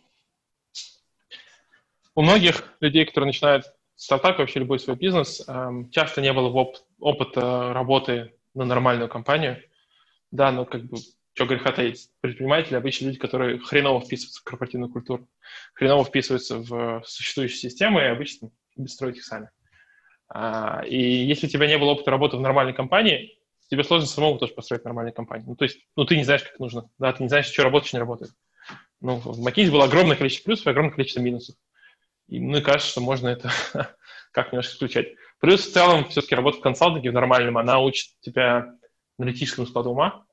у многих людей, которые начинают стартап, вообще любой свой бизнес, часто не было оп- опыта работы на нормальную компанию. Да, но как бы, что греха таить, предприниматели обычно люди, которые хреново вписываются в корпоративную культуру, хреново вписываются в существующие системы и обычно строить их сами. И если у тебя не было опыта работы в нормальной компании, тебе сложно самому тоже построить нормальную компанию. Ну, то есть, ну, ты не знаешь, как нужно, да, ты не знаешь, что работает, что не работает. Ну, в McKinsey было огромное количество плюсов и огромное количество минусов. И, ну, и кажется, что можно это как немножко исключать. Плюс, в целом, все-таки работа в консалтинге, в нормальном, она учит тебя аналитическому складу ума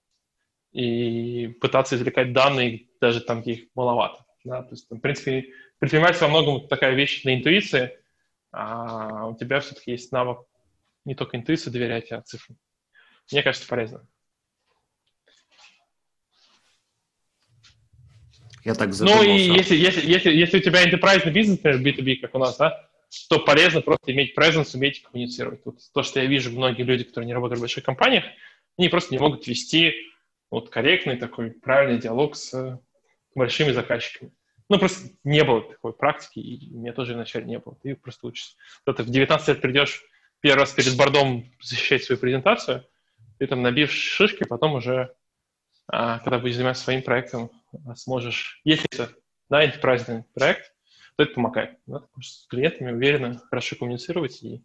и пытаться извлекать данные, даже там, где их маловато. Да? То есть, там, в принципе, предприниматель во многом такая вещь на интуиции, а у тебя все-таки есть навык не только интуиции доверять, а цифрам. Мне кажется, полезно. Я так задумался. Ну и если, если, если, если у тебя enterprise бизнес, например, би ту би, как у нас, да, то полезно просто иметь presence, уметь коммуницировать. Вот то, что я вижу, многие люди, которые не работают в больших компаниях, они просто не могут вести вот корректный такой правильный диалог с большими заказчиками. Ну, просто не было такой практики, и у меня тоже вначале не было. Ты просто учишься. Когда ты в девятнадцать лет придешь первый раз перед бордом защищать свою презентацию, ты там набив шишки, потом уже, когда будешь заниматься своим проектом, сможешь, если это да, enterprise проект, то это помогает. Да? С клиентами уверенно, хорошо коммуницировать, и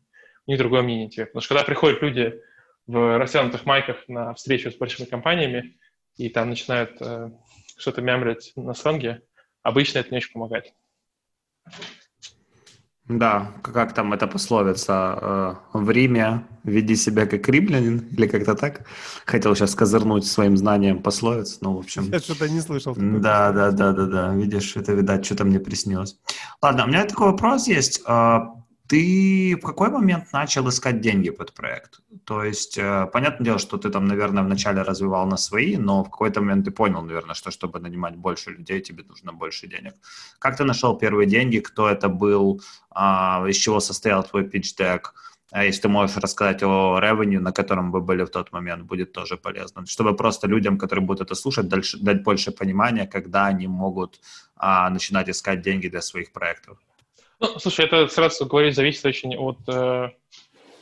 у них другое мнение тебе. Потому что когда приходят люди в растянутых майках на встречу с большими компаниями и там начинают э, что-то мямлять на сленге, обычно это не очень помогает. Да, как там эта пословица? Время, веди себя как римлянин, или как-то так. Хотел сейчас козырнуть своим знанием пословиц, но в общем... Я что-то не слышал. Да, да, да, да, да, видишь, это, видать, что-то мне приснилось. Ладно, у меня такой вопрос есть. Ты в какой момент начал искать деньги под проект? То есть, понятное дело, что ты там, наверное, вначале развивал на свои, но в какой-то момент ты понял, наверное, что чтобы нанимать больше людей, тебе нужно больше денег. Как ты нашел первые деньги? Кто это был? Из чего состоял твой pitch deck? Если ты можешь рассказать о revenue, на котором вы были в тот момент, будет тоже полезно. Чтобы просто людям, которые будут это слушать, дальше, дать больше понимания, когда они могут а, начинать искать деньги для своих проектов. Ну, слушай, это сразу говорю, зависит очень от э,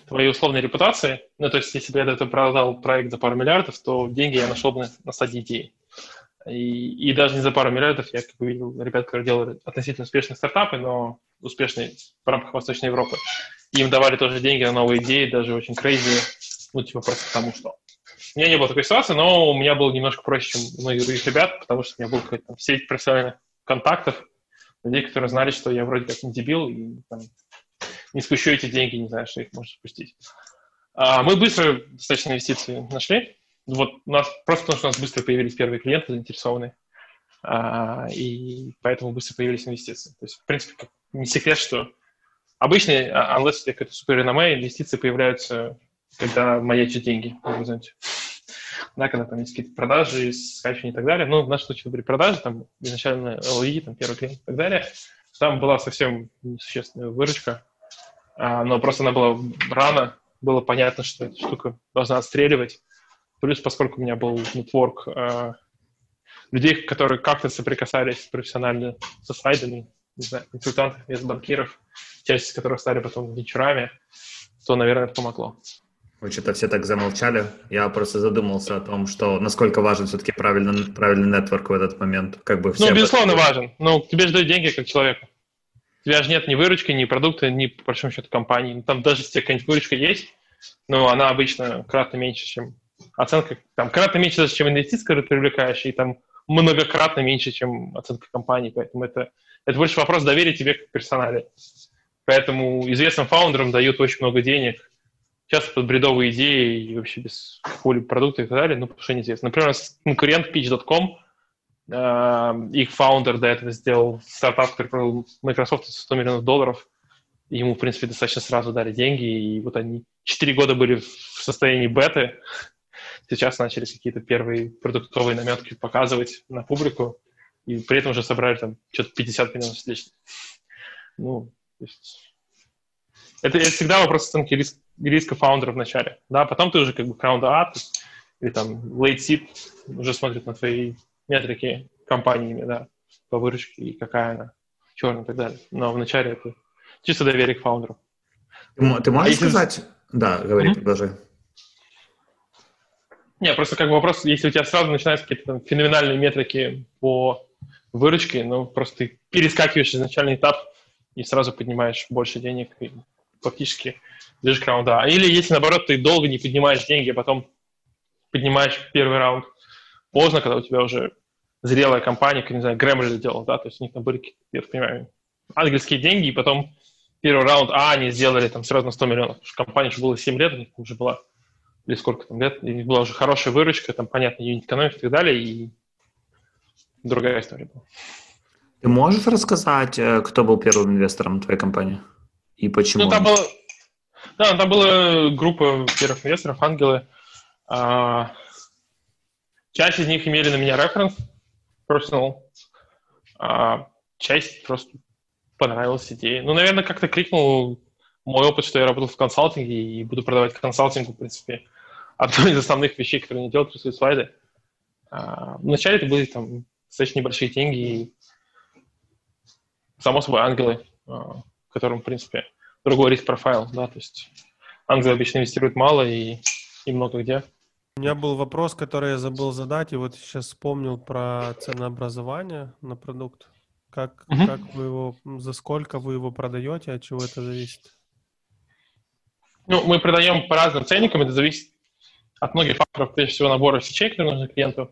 твоей условной репутации. Ну, то есть, если бы я до этого продал проект за пару миллиардов, то деньги я нашел бы на, на стадии идеи. И, и даже не за пару миллиардов, я как бы видел ребят, которые делали относительно успешные стартапы, но успешные в рамках Восточной Европы. Им давали тоже деньги на новые идеи, даже очень crazy, ну, типа просто потому что. У меня не было такой ситуации, но у меня было немножко проще, чем у многих других ребят, потому что у меня была какая-то там сеть профессиональных контактов, людей, которые знали, что я вроде как не дебил и там, не спущу эти деньги, не знаю, что их можно спустить. А мы быстро достаточно инвестиции нашли. Вот у нас просто потому, что у нас быстро появились первые клиенты заинтересованные, а, и поэтому быстро появились инвестиции. То есть, в принципе, не секрет, что обычно, unless это какое-то суперреноме, инвестиции появляются, когда маячат деньги в горизонте. Да, когда там есть какие-то продажи, скачивания и так далее. Ну, в нашем случае были продажи, там изначально эл и, там первый клиент и так далее. Там была совсем несущественная выручка. но просто она была рано, было понятно, что эта штука должна отстреливать. Плюс, поскольку у меня был нетворк э, людей, которые как-то соприкасались профессионально со слайдами, не знаю, консультантов, инвестбанкиров, часть из которых стали потом вечерами, то, наверное, это помогло. Вы что-то все так замолчали. Я просто задумался о том, что насколько важен все-таки правильный, правильный нетворк в этот момент. Как бы все ну, безусловно, это... важен. Ну, тебе же дают деньги как человеку. У тебя же нет ни выручки, ни продукта, ни, по большому счету, компании. Там даже если какая-нибудь выручка есть, но она обычно кратно меньше, чем оценка, там, кратно меньше, чем инвестиции, которые ты привлекаешь, и там многократно меньше, чем оценка компании. Поэтому это, это больше вопрос доверия тебе как персонале. Поэтому известным фаундерам дают очень много денег, часто под бредовые идеи и вообще без какого-либо продукта и так далее, ну, потому что неизвестно. Например, конкурент питч точка ком, э, их фаундер до этого сделал стартап, который продал Microsoft за сто миллионов долларов, и ему, в принципе, достаточно сразу дали деньги, и вот они четыре года были в состоянии беты, сейчас начали какие-то первые продуктовые наметки показывать на публику, и при этом уже собрали там что-то пятьдесят миллионов встреч. Ну, то есть... это, это всегда вопрос оценки риск, риска фаундера в начале. Да, потом ты уже как бы раунд А или там late seed уже смотрит на твои метрики компаниями, да, по выручке и какая она, черная и так далее. Но вначале это чисто доверие к фаундеру. Ты, ты можешь а сказать? Если... Да, говори, mm-hmm. продолжай. Не, просто как бы вопрос, если у тебя сразу начинаются какие-то там феноменальные метрики по выручке, ну, просто ты перескакиваешь изначальный этап и сразу поднимаешь больше денег и фактически движешь к раунду А. Или если, наоборот, ты долго не поднимаешь деньги, а потом поднимаешь первый раунд поздно, когда у тебя уже зрелая компания, как, не знаю, Gremlin делала, да, то есть у них там были, я так понимаю, ангельские деньги, и потом первый раунд А они сделали там сразу на сто миллионов, потому что компания уже была семь лет, у них уже была или сколько там лет, и была уже хорошая выручка, там, понятно, юнит-экономика и так далее, и другая история была. Ты можешь рассказать, кто был первым инвестором твоей компании? И почему? Ну, там была, да, там была группа первых инвесторов, ангелы. А, часть из них имели на меня референс, personal. А, часть просто понравилась идея. Ну, наверное, как-то крикнул... Мой опыт, что я работал в консалтинге и буду продавать консалтингу, в принципе, одной из основных вещей, которые они делают, рисуют слайды. А, вначале это были там достаточно небольшие деньги и, само собой, ангелы, а, которым, в принципе, другой риск-профайл, да, то есть ангелы обычно инвестируют мало и, и много где. У меня был вопрос, который я забыл задать, и вот сейчас вспомнил про ценообразование на продукт. Как, mm-hmm. как вы его, за сколько вы его продаете, от чего это зависит? Ну, мы продаем по разным ценникам, это зависит от многих факторов, прежде всего набора фичей, которые нужны клиенту,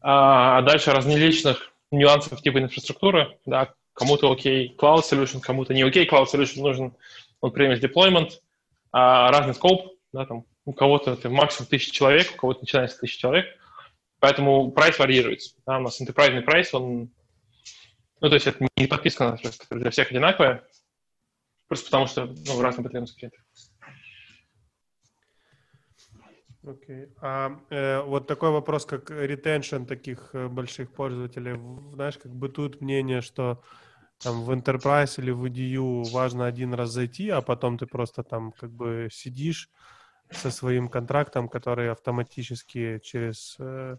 а дальше разноличных нюансов типа инфраструктуры, да, кому-то окей cloud solution, кому-то не окей cloud solution нужен, он premise deployment, а разный скоп, да, там, у кого-то это максимум тысяча человек, у кого-то начинается тысяча человек, поэтому прайс варьируется, да, у нас enterprise прайс, он, ну, то есть это не подписка на нас, которая для всех одинаковая, просто потому что, ну, в разных потребностях клиентов. Окей. Okay. А э, вот такой вопрос, как ретеншн таких э, больших пользователей. Знаешь, как бытует мнение, что там в Enterprise или в и ди ю важно один раз зайти, а потом ты просто там как бы сидишь со своим контрактом, который автоматически через э,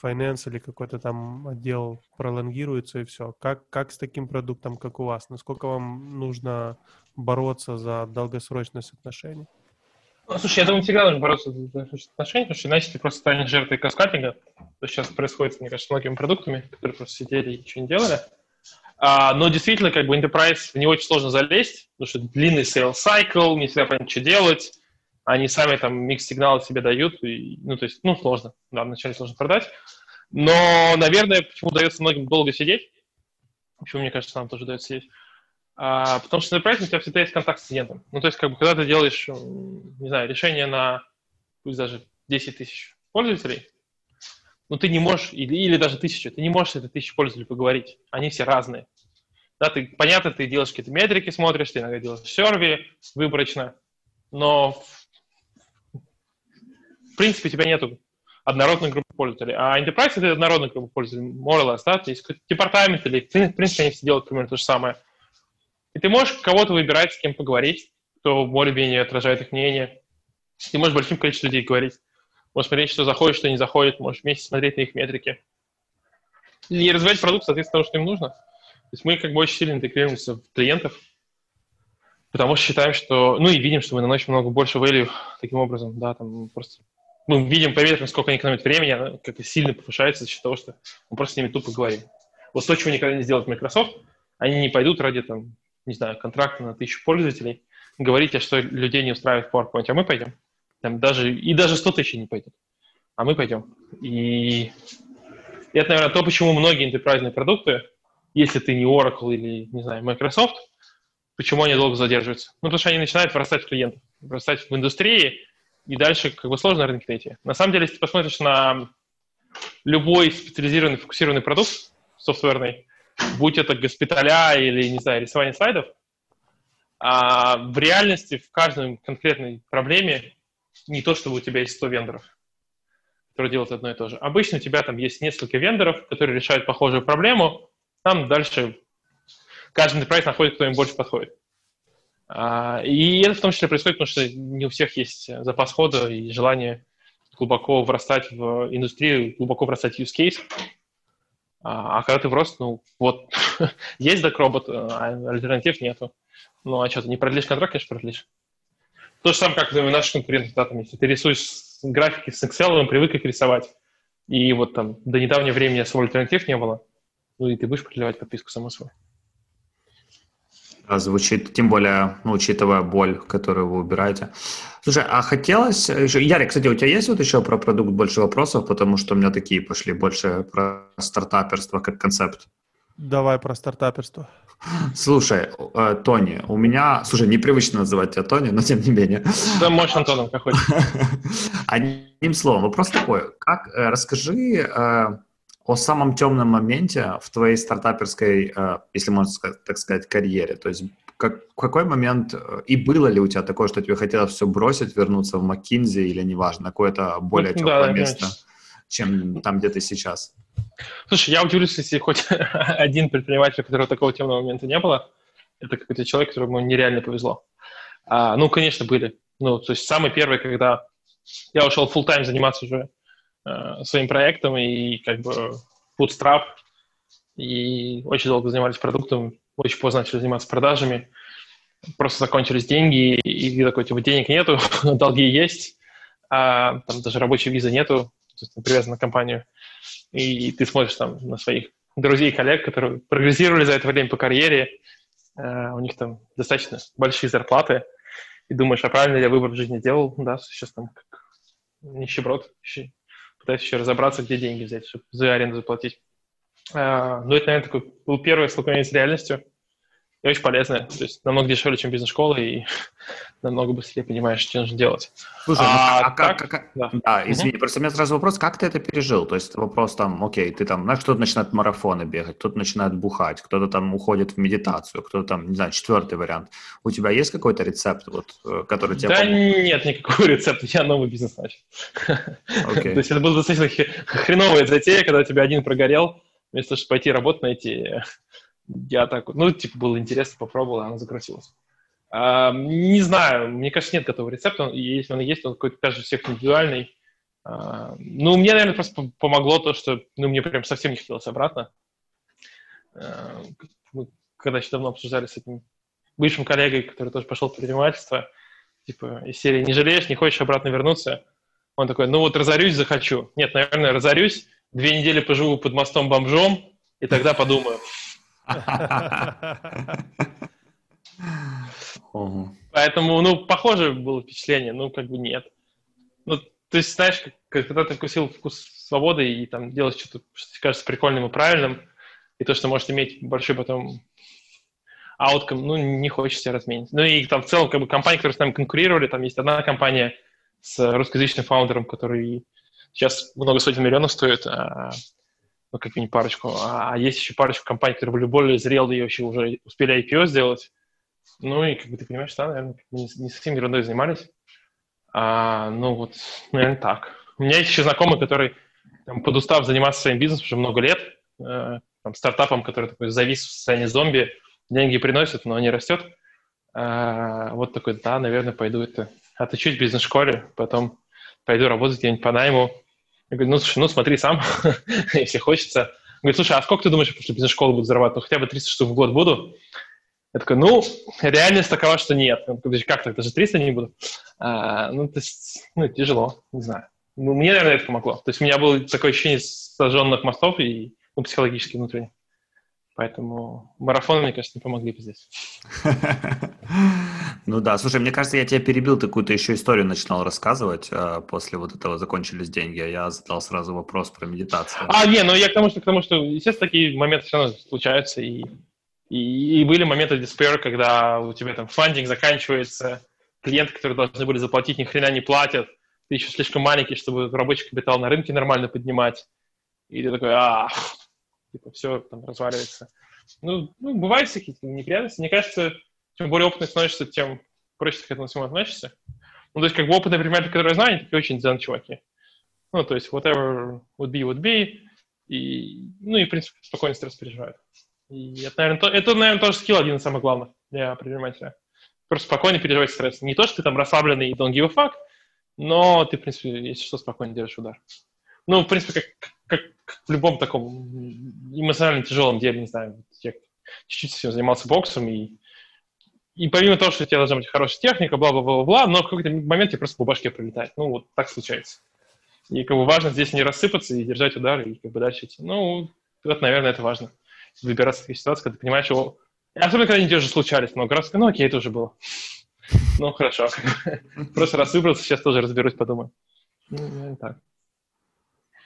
Finance или какой-то там отдел пролонгируется и все. Как, как с таким продуктом, как у вас? Насколько вам нужно бороться за долгосрочность отношений? Ну, слушай, я думаю, всегда нужно бороться за отношения, потому что иначе ты просто станешь жертвой каскадинга. То сейчас происходит, мне кажется, с многими продуктами, которые просто сидели и ничего не делали. А, но действительно, как бы, enterprise, в него очень сложно залезть, потому что длинный sales cycle, не всегда понятно, что делать. Они сами там микс-сигналы себе дают, и, ну, то есть, ну, сложно, да, вначале сложно продать. Но, наверное, почему дается многим долго сидеть, почему, мне кажется, нам тоже дается сидеть, А, потому что на проекте у тебя всегда есть контакт с клиентом. Ну, то есть, как бы, когда ты делаешь, не знаю, решение на, пусть даже десять тысяч пользователей, ну, ты не можешь, или, или даже тысячу, ты не можешь с этой тысячей пользователей поговорить. Они все разные. Да, ты, понятно, ты делаешь какие-то метрики, смотришь, ты иногда делаешь серви выборочно, но в принципе у тебя нету однородной группы пользователей. А Enterprise — это однородная группа пользователей, more or less, да, то есть департамент или, в принципе, они все делают примерно то же самое. И ты можешь кого-то выбирать, с кем поговорить, кто более-менее отражает их мнение. Ты можешь большим количеством людей говорить. Можешь смотреть, что заходит, что не заходит. Можешь вместе смотреть на их метрики. И развивать продукт, соответственно, того, что им нужно. То есть мы как бы очень сильно интегрируемся в клиентов, потому что считаем, что... Ну и видим, что мы наносим много больше value таким образом. Да, там просто... Мы видим по метрикам, сколько они экономят времени, она как-то сильно повышается за счет того, что мы просто с ними тупо говорим. Вот то, чего никогда не сделает Microsoft, они не пойдут ради, там, не знаю, контракта на тысячу пользователей, говорить, что людей не устраивает PowerPoint, а мы пойдем. Там даже, и даже сто тысяч не пойдет, а мы пойдем. И это, наверное, то, почему многие энтерпрайзные продукты, если ты не Oracle или, не знаю, Microsoft, почему они долго задерживаются? Ну, потому что они начинают вырастать в клиентов, вырастать в индустрии, и дальше как бы сложно рынки найти. На самом деле, если ты посмотришь на любой специализированный, фокусированный продукт, софтверный, будь это госпиталя или, не знаю, рисование слайдов, а в реальности в каждой конкретной проблеме не то, чтобы у тебя есть сто вендоров, которые делают одно и то же. Обычно у тебя там есть несколько вендоров, которые решают похожую проблему, там дальше каждый enterprise находит, кто им больше подходит. И это в том числе происходит, потому что не у всех есть запас хода и желание глубоко врастать в индустрию, глубоко врастать в use case. А когда ты врос, ну вот, есть DeckRobot, а альтернатив нету. Ну а что, ты не продлишь контракт, конечно, продлишь. То же самое, как у наших конкурентов, да, там, если ты рисуешь графики с Excel, он привык их рисовать. И вот там до недавнего времени особо альтернатив не было. Ну и ты будешь продлевать подписку, само собой. Звучит, тем более, ну, учитывая боль, которую вы убираете. Слушай, а хотелось... Еще... Ярик, кстати, у тебя есть вот еще про продукт больше вопросов? Потому что у меня такие пошли больше про стартаперство как концепт. Давай про стартаперство. Слушай, Тони, у меня... Слушай, непривычно называть тебя Тони, но тем не менее. Да, можешь Антоном как хочешь. Одним словом, вопрос такой. Как... Расскажи... о самом темном моменте в твоей стартаперской, если можно так сказать, карьере. То есть как, в какой момент, и было ли у тебя такое, что тебе хотелось все бросить, вернуться в McKinsey или неважно, какое-то более ну, темное да, место, конечно. Чем там, где ты сейчас? Слушай, я удивлюсь, если хоть один предприниматель, у которого такого темного момента не было, это какой-то человек, которому нереально повезло. А, ну, конечно, были. Ну, то есть самый первый, когда я ушел full-time заниматься уже своим проектом и как бы bootstrap, и очень долго занимались продуктом, очень поздно начали заниматься продажами, просто закончились деньги, и такой, типа, денег нету, долги есть, а там даже рабочей визы нету, привязана к компанию, и ты смотришь там на своих друзей и коллег, которые прогрессировали за это время по карьере, у них там достаточно большие зарплаты, и думаешь, а правильно ли я выбор в жизни делал, да, сейчас там как нищеброд, пытаюсь еще разобраться, где деньги взять, чтобы за аренду заплатить. А, ну, это, наверное, такой был первый столкновение с реальностью. И очень полезное. То есть намного дешевле, чем бизнес-школа, и намного быстрее понимаешь, что нужно делать. Слушай, а, а как... как, как... Да. да, извини, угу. Просто у меня сразу вопрос, как ты это пережил? То есть вопрос там, окей, ты там, знаешь, кто-то начинает марафоны бегать, кто-то начинает бухать, кто-то там уходит в медитацию, кто-то там, не знаю, четвертый вариант. У тебя есть какой-то рецепт, вот, который тебе... Да помог? Нет никакого рецепта, я новый бизнес начал. Okay. То есть это была достаточно хреновая затея, когда у тебя один прогорел, вместо того, чтобы пойти работу найти... Я так, ну, типа, было интересно, попробовал, а она закрутилась. А, не знаю, мне кажется, нет готового рецепта. Если он есть, он какой-то, кажется, у всех индивидуальный. А, ну, мне, наверное, просто помогло то, что, ну, мне прям совсем не хотелось обратно. А, мы когда еще давно обсуждали с этим бывшим коллегой, который тоже пошел в предпринимательство, типа, из серии «Не жалеешь, не хочешь обратно вернуться?» Он такой, ну, вот разорюсь, захочу. Нет, наверное, разорюсь, две недели поживу под мостом бомжом, и тогда подумаю. Поэтому, ну, похоже было впечатление, ну, как бы нет. Ну, то есть, знаешь, когда ты вкусил вкус свободы и там делаешь что-то, что тебе кажется прикольным и правильным, и то, что может иметь большой потом аутком, ну, не хочется разменить. Ну, и там в целом, как бы, компании, которые с нами конкурировали, там есть одна компания с русскоязычным фаундером, который сейчас много сотен миллионов стоит, а... ну, как-нибудь парочку, а есть еще парочку компаний, которые были более зрелые и вообще уже успели ай пи о сделать. Ну, и, как бы, ты понимаешь, да, наверное, не, не совсем ерундой занимались. А, ну, вот, наверное, так. У меня есть еще знакомый, который там, подустав заниматься своим бизнесом уже много лет, э, там, стартапом, который такой завис в состоянии зомби, деньги приносят, но не растет. А, вот такой, да, наверное, пойду это отучусь в бизнес-школе, потом пойду работать где-нибудь по найму. Я говорю, ну, слушай, ну, смотри сам, если хочется. Говорит, слушай, а сколько ты думаешь, после бизнес-школы буду зарабатывать? Ну, хотя бы триста штук в год буду. Я такой, ну, реальность такова, что нет. Как так, даже триста не буду? А, ну, то есть, ну, тяжело, не знаю. Ну, мне, наверное, это помогло. То есть у меня было такое ощущение сожженных мостов и, ну, психологически внутренне. Поэтому марафоны, мне кажется, не помогли бы здесь. Ну да, слушай, мне кажется, я тебя перебил, ты какую-то еще историю начинал рассказывать, после вот этого закончились деньги, а я задал сразу вопрос про медитацию. А, не, ну я к тому, что, к тому, что естественно, такие моменты все равно случаются, и, и, и были моменты despair, когда у тебя там фандинг заканчивается, клиенты, которые должны были заплатить, ни хрена не платят, ты еще слишком маленький, чтобы рабочий капитал на рынке нормально поднимать, и ты такой, а типа все там разваливается. Ну, ну бывают всякие неприятности, мне кажется. Чем более опытный становишься, тем проще ты к этому всему относишься. Ну, то есть, как бы опытные примеры, которые я знаю, они такие очень дзен чуваки. Ну, то есть, whatever would be, would be. И, ну, и, в принципе, спокойно стресс переживают. И это, наверное, то, это, наверное, тоже скилл один из самых главных для предпринимателя. Просто спокойно переживать стресс. Не то, что ты там расслабленный и don't give a fuck, но ты, в принципе, если что, спокойно держишь удар. Ну, в принципе, как, как, как в любом таком эмоционально тяжелом деле, не знаю, я чуть-чуть занимался боксом, и И помимо того, что у тебя должна быть хорошая техника, бла-бла-бла-бла, но в какой-то момент тебе просто по башке прилетает. Ну, вот так случается. И как бы важно здесь не рассыпаться и держать удар, и как бы дальше идти. Ну, вот, наверное, это важно. Выбираться в такие ситуации, когда ты понимаешь, что... Особенно, когда они тоже случались много раз. Ну, окей, это уже было. Ну, хорошо. Просто рассыпался, сейчас тоже разберусь, подумаю. Ну, так.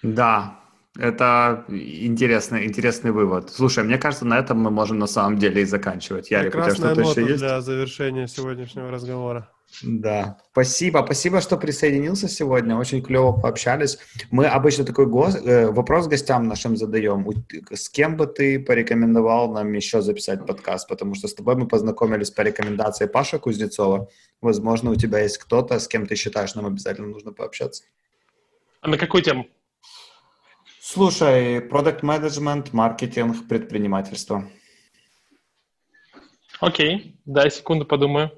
Да. Это интересный, интересный вывод. Слушай, мне кажется, на этом мы можем на самом деле и заканчивать. Ярик, прекрасная у тебя что-то нота еще есть? Для завершения сегодняшнего разговора. Да, спасибо, спасибо, что присоединился сегодня, очень клево пообщались. Мы обычно такой гос... вопрос гостям нашим задаем, с кем бы ты порекомендовал нам еще записать подкаст, потому что с тобой мы познакомились по рекомендации Паши Кузнецова, возможно, у тебя есть кто-то, с кем ты считаешь, нам обязательно нужно пообщаться. А на какую тему? Слушай, продакт-менеджмент, маркетинг, предпринимательство. Окей, дай секунду подумаю.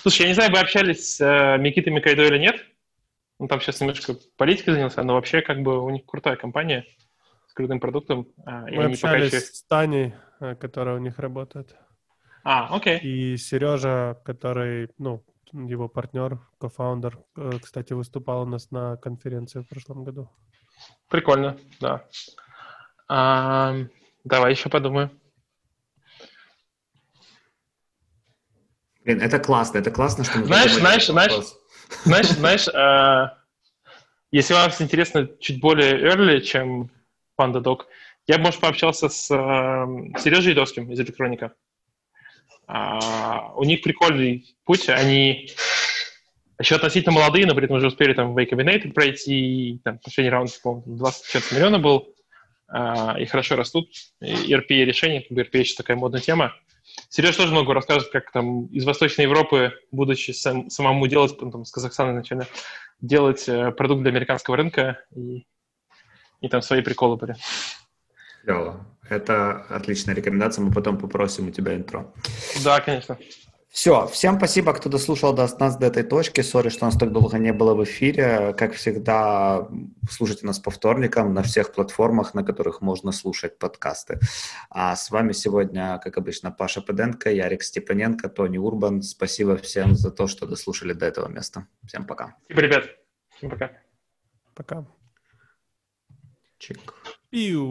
Слушай, я не знаю, вы общались с э, Микитой Микайдо или нет. Он там сейчас немножко политикой занялся, но вообще как бы у них крутая компания с крутым продуктом. Мы общались еще... с Таней, которая у них работает. А, окей. И Сережа, который, ну, его партнер, кофаундер, кстати, выступал у нас на конференции в прошлом году. Прикольно, да. А, давай еще подумаю. Блин, это классно, это классно, что... Мы знаешь, знаешь, знаешь, знаешь, знаешь, а, если вам интересно чуть более early, чем PandaDoc, я бы, может, пообщался с а, Сережей Едовским из Электроника. Uh, у них прикольный путь, они еще относительно молодые, но при этом уже успели там в A-Combinator пройти, там последний раунд, по-моему, двадцать четыре миллиона был, uh, и хорошо растут, и эр пи решения, как бы эр пи еще такая модная тема. Сереж тоже много расскажет, как там из Восточной Европы, будучи сам, самому делать, там, с Казахстана изначально, делать uh, продукт для американского рынка, и, и там свои приколы были. Это отличная рекомендация, мы потом попросим у тебя интро. Да, конечно. Все, всем спасибо, кто дослушал до нас до этой точки. Сори, что нас так долго не было в эфире. Как всегда, слушайте нас по вторникам на всех платформах, на которых можно слушать подкасты. А с вами сегодня, как обычно, Паша Пыденко, Ярик Степаненко, Тони Урбан. Спасибо всем за то, что дослушали до этого места. Всем пока. Спасибо, ребят. Всем пока. Пока. Чик. Пиу.